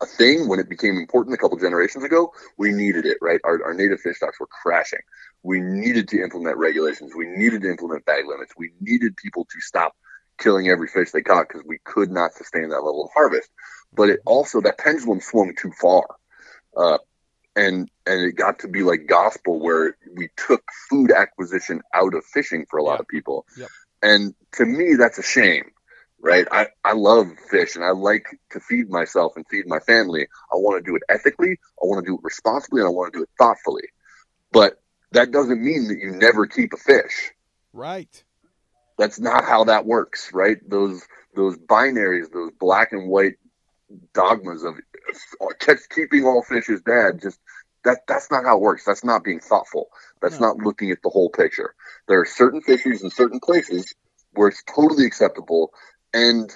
a thing, when it became important a couple generations ago, we needed it, right? Our native fish stocks were crashing. We needed to implement regulations. We needed to implement bag limits. We needed people to stop killing every fish they caught because we could not sustain that level of harvest. But it also, that pendulum swung too far. And it got to be like gospel, where we took food acquisition out of fishing for a lot of people. Yep. And to me, that's a shame. Right. I love fish and I like to feed myself and feed my family. I want to do it ethically. I want to do it responsibly, and I want to do it thoughtfully. But that doesn't mean that you never keep a fish. Right. That's not how that works. Right. Those binaries, those black and white dogmas of keeping all fish is bad. Just that's not how it works. That's not being thoughtful. That's not looking at the whole picture. There are certain fisheries in certain places where it's totally acceptable and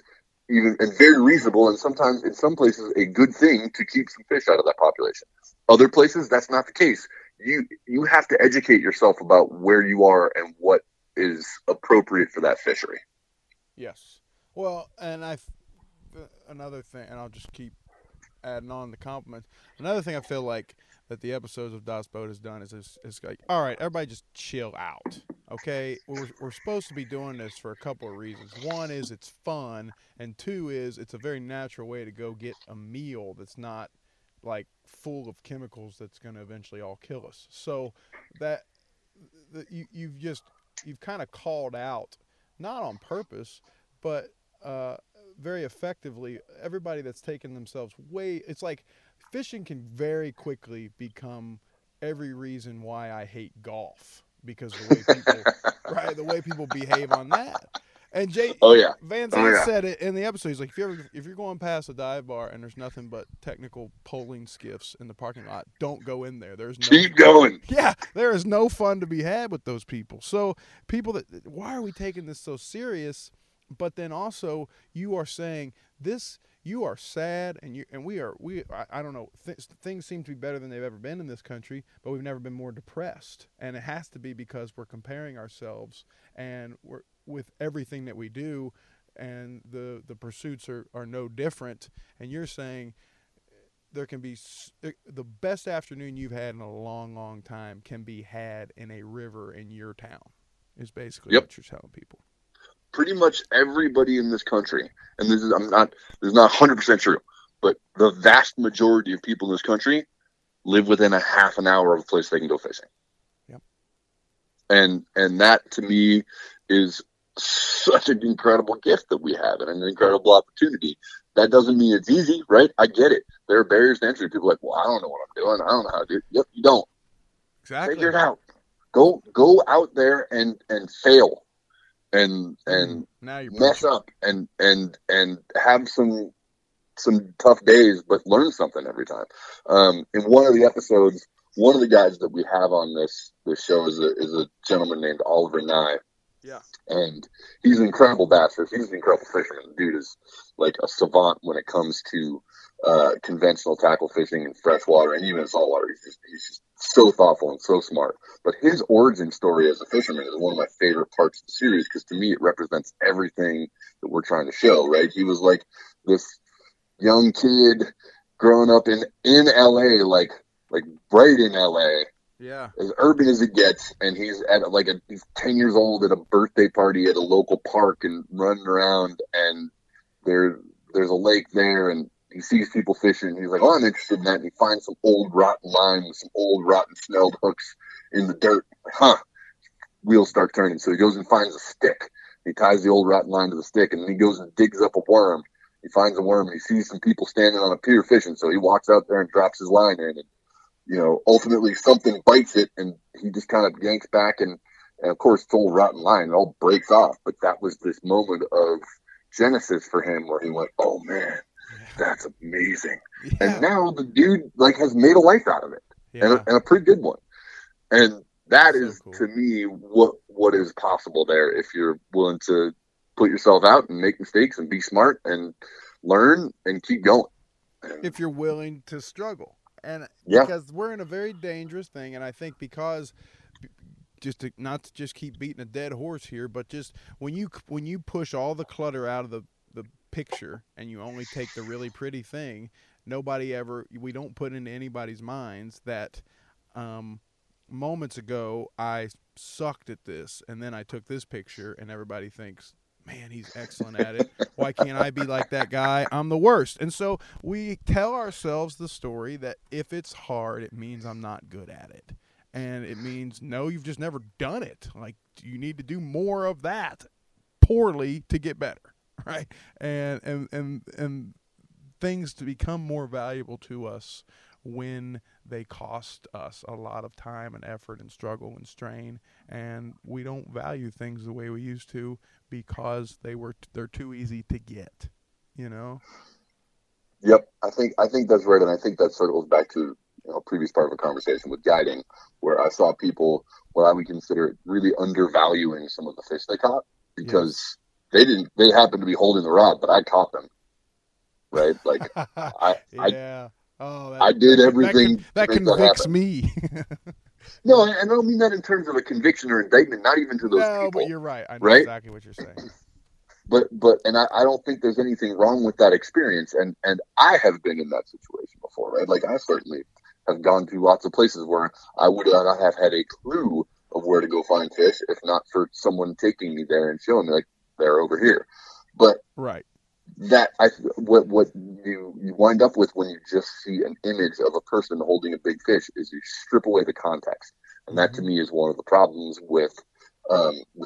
very reasonable, and sometimes in some places a good thing to keep some fish out of that population. Other places that's not the case. You have to educate yourself about where you are and what is appropriate for that fishery. Yes. Well, and another thing, and I'll just keep adding on the compliments. Another thing I feel like that the episodes of Das Boat has done is like, all right, everybody just chill out. Okay, we're supposed to be doing this for a couple of reasons. One is it's fun, and two is it's a very natural way to go get a meal that's not like full of chemicals that's going to eventually all kill us. So that you've kind of called out, not on purpose, but very effectively, everybody that's taken themselves way. It's like fishing can very quickly become every reason why I hate golf. Because the way people, right, the way people behave on that, and Van Zandt said it in the episode. He's like, if you're going past a dive bar and there's nothing but technical polling skiffs in the parking lot, don't go in there. There's no keep going. Yeah, there is no fun to be had with those people. So people that, why are we taking this so serious? But then also you are saying this. You are sad, I don't know. Things seem to be better than they've ever been in this country, but we've never been more depressed, and it has to be because we're comparing ourselves, and with everything that we do, and the pursuits are no different. And you're saying there can be the best afternoon you've had in a long, long time can be had in a river in your town is basically what you're telling people. Pretty much everybody in this country, and this is, this is not 100% true, but the vast majority of people in this country live within a half an hour of a place they can go fishing. Yep. And that to me is such an incredible gift that we have and an incredible opportunity. That doesn't mean it's easy, right? I get it. There are barriers to entry. People are like, well, I don't know what I'm doing. I don't know how to do it. Yep, you don't. Exactly. Figure it out. Go out there and fail and now you're mess up and have some tough days, but learn something every time. In one of the episodes, one of the guys that we have on this show is a gentleman named Oliver Nye. Yeah. And he's an incredible bassist. He's an incredible fisherman. The dude is like a savant when it comes to conventional tackle fishing and freshwater and even saltwater. He's just so thoughtful and so smart. But his origin story as a fisherman is one of my favorite parts of the series because to me it represents everything that we're trying to show, right? He was like this young kid growing up in LA, like right in LA. Yeah. As urban as it gets, and he's at he's 10 years old at a birthday party at a local park and running around, and there's a lake there, and he sees people fishing, and he's like, oh, I'm interested in that, and he finds some old rotten line with some old rotten snelled hooks in the dirt. Like, wheels start turning, so he goes and finds a stick. He ties the old rotten line to the stick, and then he goes and digs up a worm. He finds a worm, and he sees some people standing on a pier fishing, so he walks out there and drops his line in, and you know, ultimately something bites it and he just kind of yanks back and of course, it's old rotten line. It all breaks off. But that was this moment of genesis for him where he went, oh man, that's amazing. Yeah. And now the dude has made a life out of it and a pretty good one. And that is so cool. To me, what is possible there if you're willing to put yourself out and make mistakes and be smart and learn and keep going. And if you're willing to struggle. And because we're in a very dangerous thing, and I think because not to keep beating a dead horse here, but just when you push all the clutter out of the picture and you only take the really pretty thing, we don't put into anybody's minds that moments ago I sucked at this and then I took this picture and everybody thinks, man, he's excellent at it. Why can't I be like that guy? I'm the worst. And so we tell ourselves the story that if it's hard, it means I'm not good at it. And it means, no, you've just never done it. Like, you need to do more of that poorly to get better, right? And things to become more valuable to us when they cost us a lot of time and effort and struggle and strain, and we don't value things the way we used to because they're too easy to get, you know? Yep. I think that's right. And I think that circles back to a previous part of a conversation with guiding, where I saw people, what I would consider really undervaluing some of the fish they caught because they happened to be holding the rod, but I caught them. Right. Like I did everything that convicts me. No, I don't mean that in terms of a conviction or indictment, not even to those people. No, but you're right. I know exactly what you're saying. But I don't think there's anything wrong with that experience. And I have been in that situation before, right? Like, I certainly have gone to lots of places where I would not have had a clue of where to go find fish if not for someone taking me there and showing me, like, they're over here. But right. That what you wind up with when you just see an image of a person holding a big fish is you strip away the context, and that to me is one of the problems with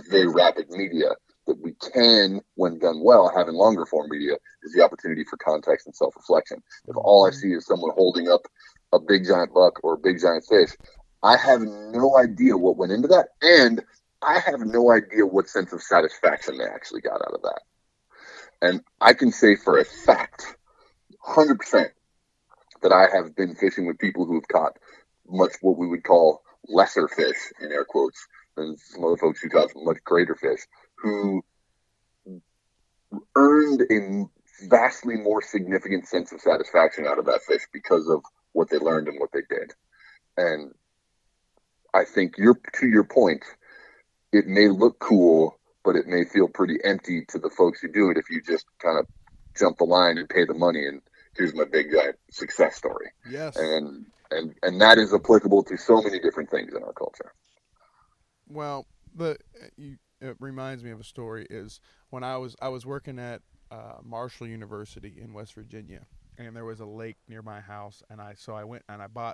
very rapid media that we can, when done well, have in longer form media is the opportunity for context and self reflection. If all I see is someone holding up a big giant buck or a big giant fish, I have no idea what went into that, and I have no idea what sense of satisfaction they actually got out of that. And I can say for a fact, 100%, that I have been fishing with people who have caught much what we would call lesser fish, in air quotes, than some other folks who caught much greater fish, who earned a vastly more significant sense of satisfaction out of that fish because of what they learned and what they did. And I think to your point, it may look cool, but it may feel pretty empty to the folks who do it if you just kind of jump the line and pay the money and here's my big guy success story. Yes. And that is applicable to so many different things in our culture. Well, it reminds me of a story is when I was working at Marshall University in West Virginia, and there was a lake near my house, and I went and I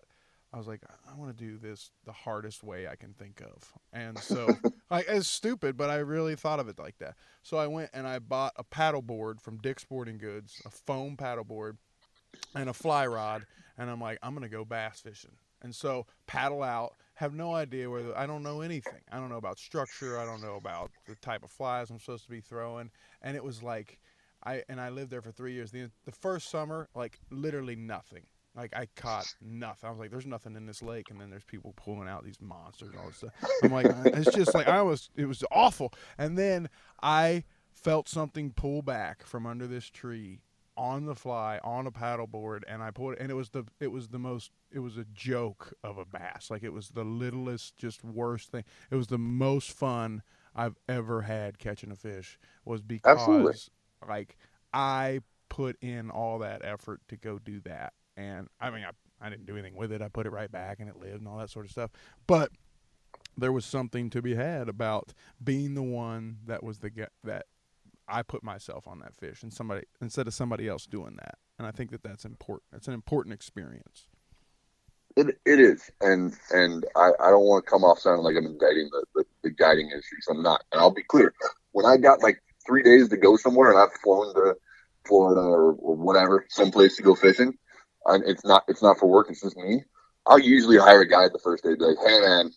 was like, I want to do this the hardest way I can think of. And so it's stupid, but I really thought of it like that. So I went and I bought a paddle board from Dick's Sporting Goods, a foam paddle board and a fly rod. And I'm like, I'm going to go bass fishing. And so paddle out, have no idea whether I don't know anything. I don't know about structure. I don't know about the type of flies I'm supposed to be throwing. And it was like, I lived there for 3 years. The first summer, like literally nothing. Like, I caught nothing. I was like, there's nothing in this lake. And then there's people pulling out these monsters and all this stuff. I'm like, it's just like, it was awful. And then I felt something pull back from under this tree on the fly, on a paddleboard. And I pulled it. And it was a joke of a bass. Like, it was the littlest, just worst thing. It was the most fun I've ever had catching a fish was because, absolutely, like, I put in all that effort to go do that. And I mean, I didn't do anything with it. I put it right back and it lived and all that sort of stuff. But there was something to be had about being the one that was that I put myself on that fish and somebody, instead of somebody else doing that. And I think that's important. It's an important experience. It is. And I don't want to come off sounding like I'm indicting the guiding issues. I'm not. And I'll be clear. When I got like 3 days to go somewhere and I've flown to Florida or whatever, someplace to go fishing, and it's not for work, it's just me, I'll usually hire a guy the first day to be like, hey man,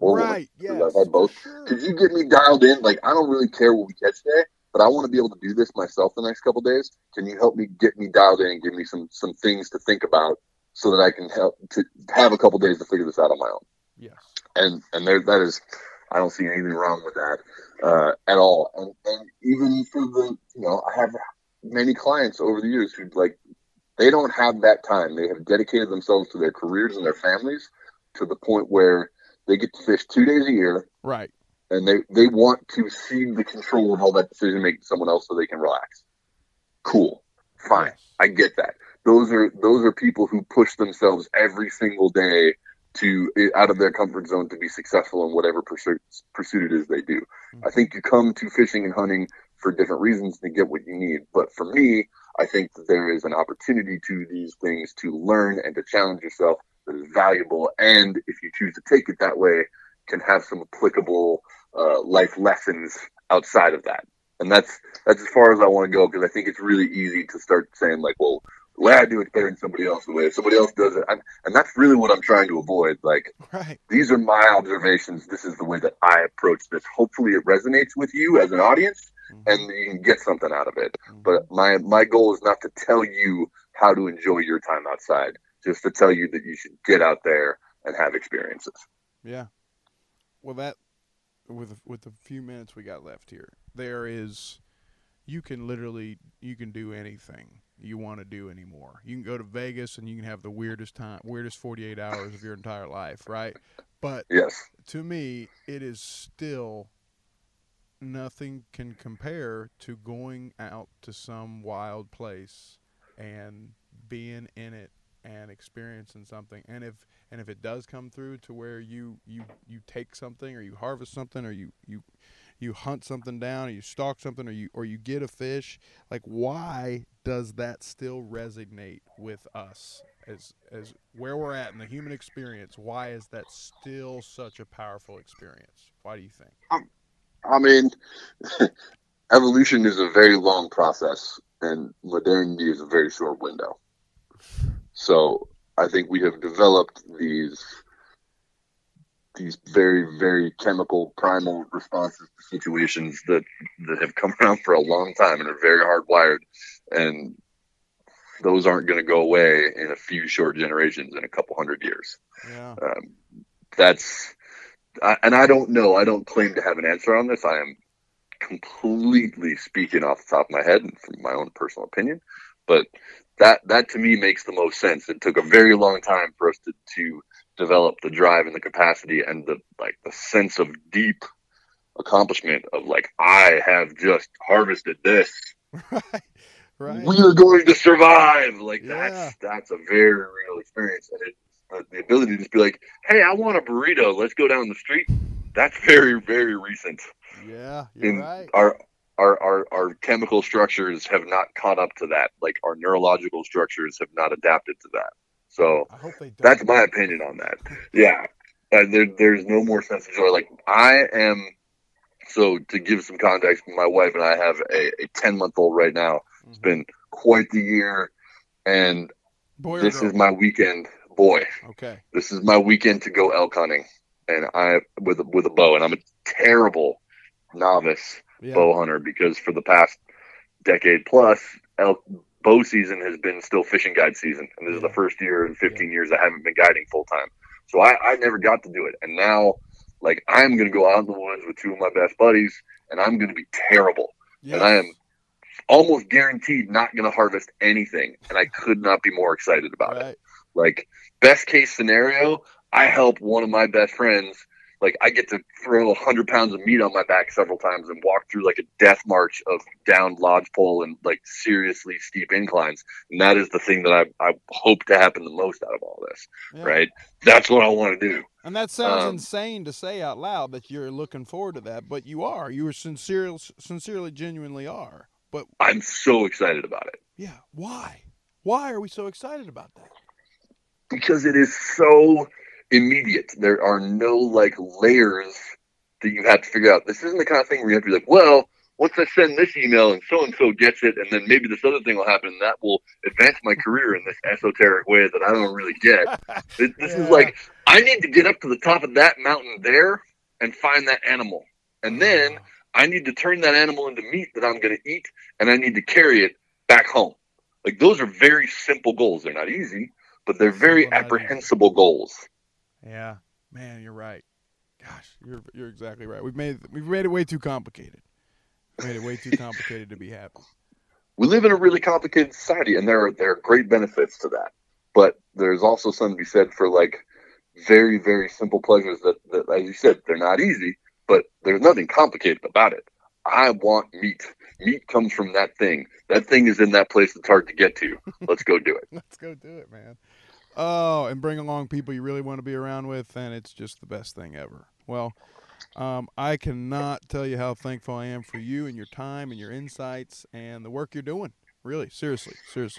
right, yes, I've had both. Sure. Could you get me dialed in? Like, I don't really care what we catch today, but I want to be able to do this myself the next couple of days. Can you help me get me dialed in and give me some things to think about so that I can help to have a couple of days to figure this out on my own? Yeah. And there, that is, I don't see anything wrong with that at all. And even for I have many clients over the years who like, they don't have that time. They have dedicated themselves to their careers and their families to the point where they get to fish 2 days a year. Right. And they want to cede the control of all that decision making to someone else so they can relax. Cool. Fine. I get that. Those are people who push themselves every single day to out of their comfort zone to be successful in whatever pursuit it is they do. Mm-hmm. I think you come to fishing and hunting for different reasons to get what you need. But for me, I think that there is an opportunity to these things to learn and to challenge yourself that is valuable. And if you choose to take it that way, can have some applicable life lessons outside of that. And that's as far as I want to go, because I think it's really easy to start saying like, well, the way I do it's better than somebody else, the way somebody else does it. And that's really what I'm trying to avoid. Like, right, these are my observations. This is the way that I approach this. Hopefully it resonates with you as an audience, and you can get something out of it. But my goal is not to tell you how to enjoy your time outside, just to tell you that you should get out there and have experiences. Yeah. Well, that with the few minutes we got left here, you can do anything you want to do anymore. You can go to Vegas and you can have the weirdest 48 hours of your entire life, right? But yes, to me, it is still, nothing can compare to going out to some wild place and being in it and experiencing something. And if it does come through to where you take something, or you harvest something, or you hunt something down, or you stalk something, or you get a fish, like, why does that still resonate with us as where we're at in the human experience? Why is that still such a powerful experience? Why do you think? I mean, evolution is a very long process, and modernity is a very short window. So I think we have developed these very, very chemical, primal responses to situations that have come around for a long time and are very hardwired, and those aren't going to go away in a few short generations, in a couple hundred years. Yeah. And I don't know. I don't claim to have an answer on this. I am completely speaking off the top of my head and from my own personal opinion. But that to me makes the most sense. It took a very long time for us to develop the drive and the capacity and the sense of deep accomplishment of like, I have just harvested this. Right. Right. We are going to survive. Like that's a very real experience. And the ability to just be like, hey, I want a burrito. Let's go down the street. That's very, very recent. Yeah. You're right. Our chemical structures have not caught up to that. Like our neurological structures have not adapted to that. So that's my opinion on that. Yeah. There's no more sense of joy. Like so to give some context, my wife and I have a 10-month-old right now. It's been quite the year, and this is my weekend. Boy, okay. This is my weekend to go elk hunting, and I with a bow, and I'm a terrible novice bow hunter because for the past decade plus, bow season has been still fishing guide season, and this is the first year in 15 years I haven't been guiding full time. So I never got to do it, and now like I'm gonna go out in the woods with two of my best buddies, and I'm gonna be terrible, and I am almost guaranteed not going to harvest anything, and I could not be more excited about it. Like, best case scenario, I help one of my best friends. Like, I get to throw 100 pounds of meat on my back several times and walk through like a death march of down lodgepole and like seriously steep inclines. And that is the thing that I hope to happen the most out of all this, right? That's what I want to do. And that sounds insane to say out loud that you're looking forward to that, but you are. You are sincerely, genuinely are. But I'm so excited about it. Yeah. Why are we so excited about that? Because it is so immediate. There are no like layers that you have to figure out. This isn't the kind of thing where you have to be like, well, once I send this email and so gets it, and then maybe this other thing will happen and that will advance my career in this esoteric way that I don't really get. This is like, I need to get up to the top of that mountain there and find that animal. And then I need to turn that animal into meat that I'm going to eat, and I need to carry it back home. Like, those are very simple goals. They're not easy, but they're very apprehensible goals. Yeah, man, you're right. Gosh, you're exactly right. We've made it way too complicated. We've made it way too complicated to be happy. We live in a really complicated society, and there are great benefits to that. But there's also something to be said for like very, very simple pleasures that as you said, they're not easy. But there's nothing complicated about it. I want meat. Meat comes from that thing. That thing is in that place that's hard to get to. Let's go do it. Let's go do it, man. Oh, and bring along people you really want to be around with, and it's just the best thing ever. Well, I cannot tell you how thankful I am for you and your time and your insights and the work you're doing. Really, seriously. Please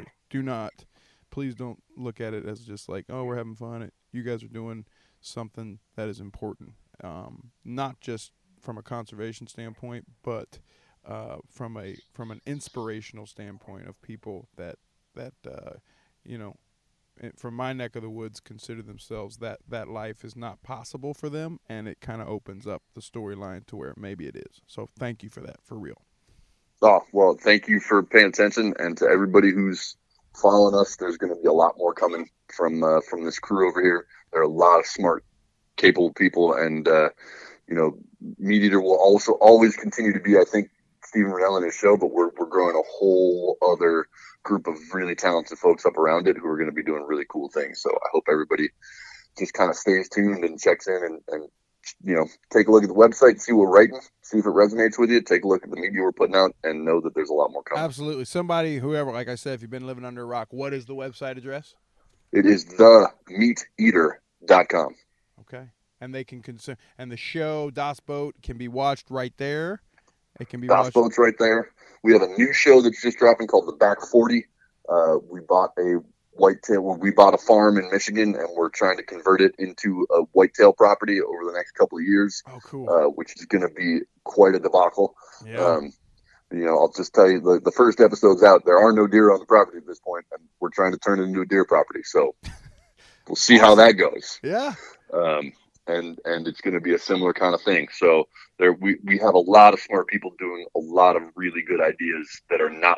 don't look at it as just like, oh, we're having fun. You guys are doing something that is important. Not just from a conservation standpoint, but from an inspirational standpoint of people that you know, from my neck of the woods, consider themselves that life is not possible for them, and it kind of opens up the storyline to where maybe it is. So thank you for that, for real. Oh, well, thank you for paying attention, and to everybody who's following us, there's going to be a lot more coming from this crew over here. There are a lot of smart, capable people, and you know, MeatEater will also always continue to be, I think, Steven Rinella and his show, but we're growing a whole other group of really talented folks up around it who are going to be doing really cool things. So I hope everybody just kind of stays tuned and checks in and you know, take a look at the website, see what we're writing, see if it resonates with you, take a look at the media we're putting out, and know that there's a lot more coming. Absolutely. Somebody, whoever, like I said, if you've been living under a rock, what is the website address? It is themanchildmedia.com. Okay. And they can consume, and the show Das Boat can be watched right there. It can be watched. Das Boat's right there. We have a new show that's just dropping called The Back 40. We bought a farm in Michigan, and we're trying to convert it into a whitetail property over the next couple of years. Oh, cool. Which is going to be quite a debacle. Yeah. You know, I'll just tell you, the first episode's out. There are no deer on the property at this point, and we're trying to turn it into a deer property. So we'll see how that goes. Yeah. And it's going to be a similar kind of thing. So we have a lot of smart people doing a lot of really good ideas that are not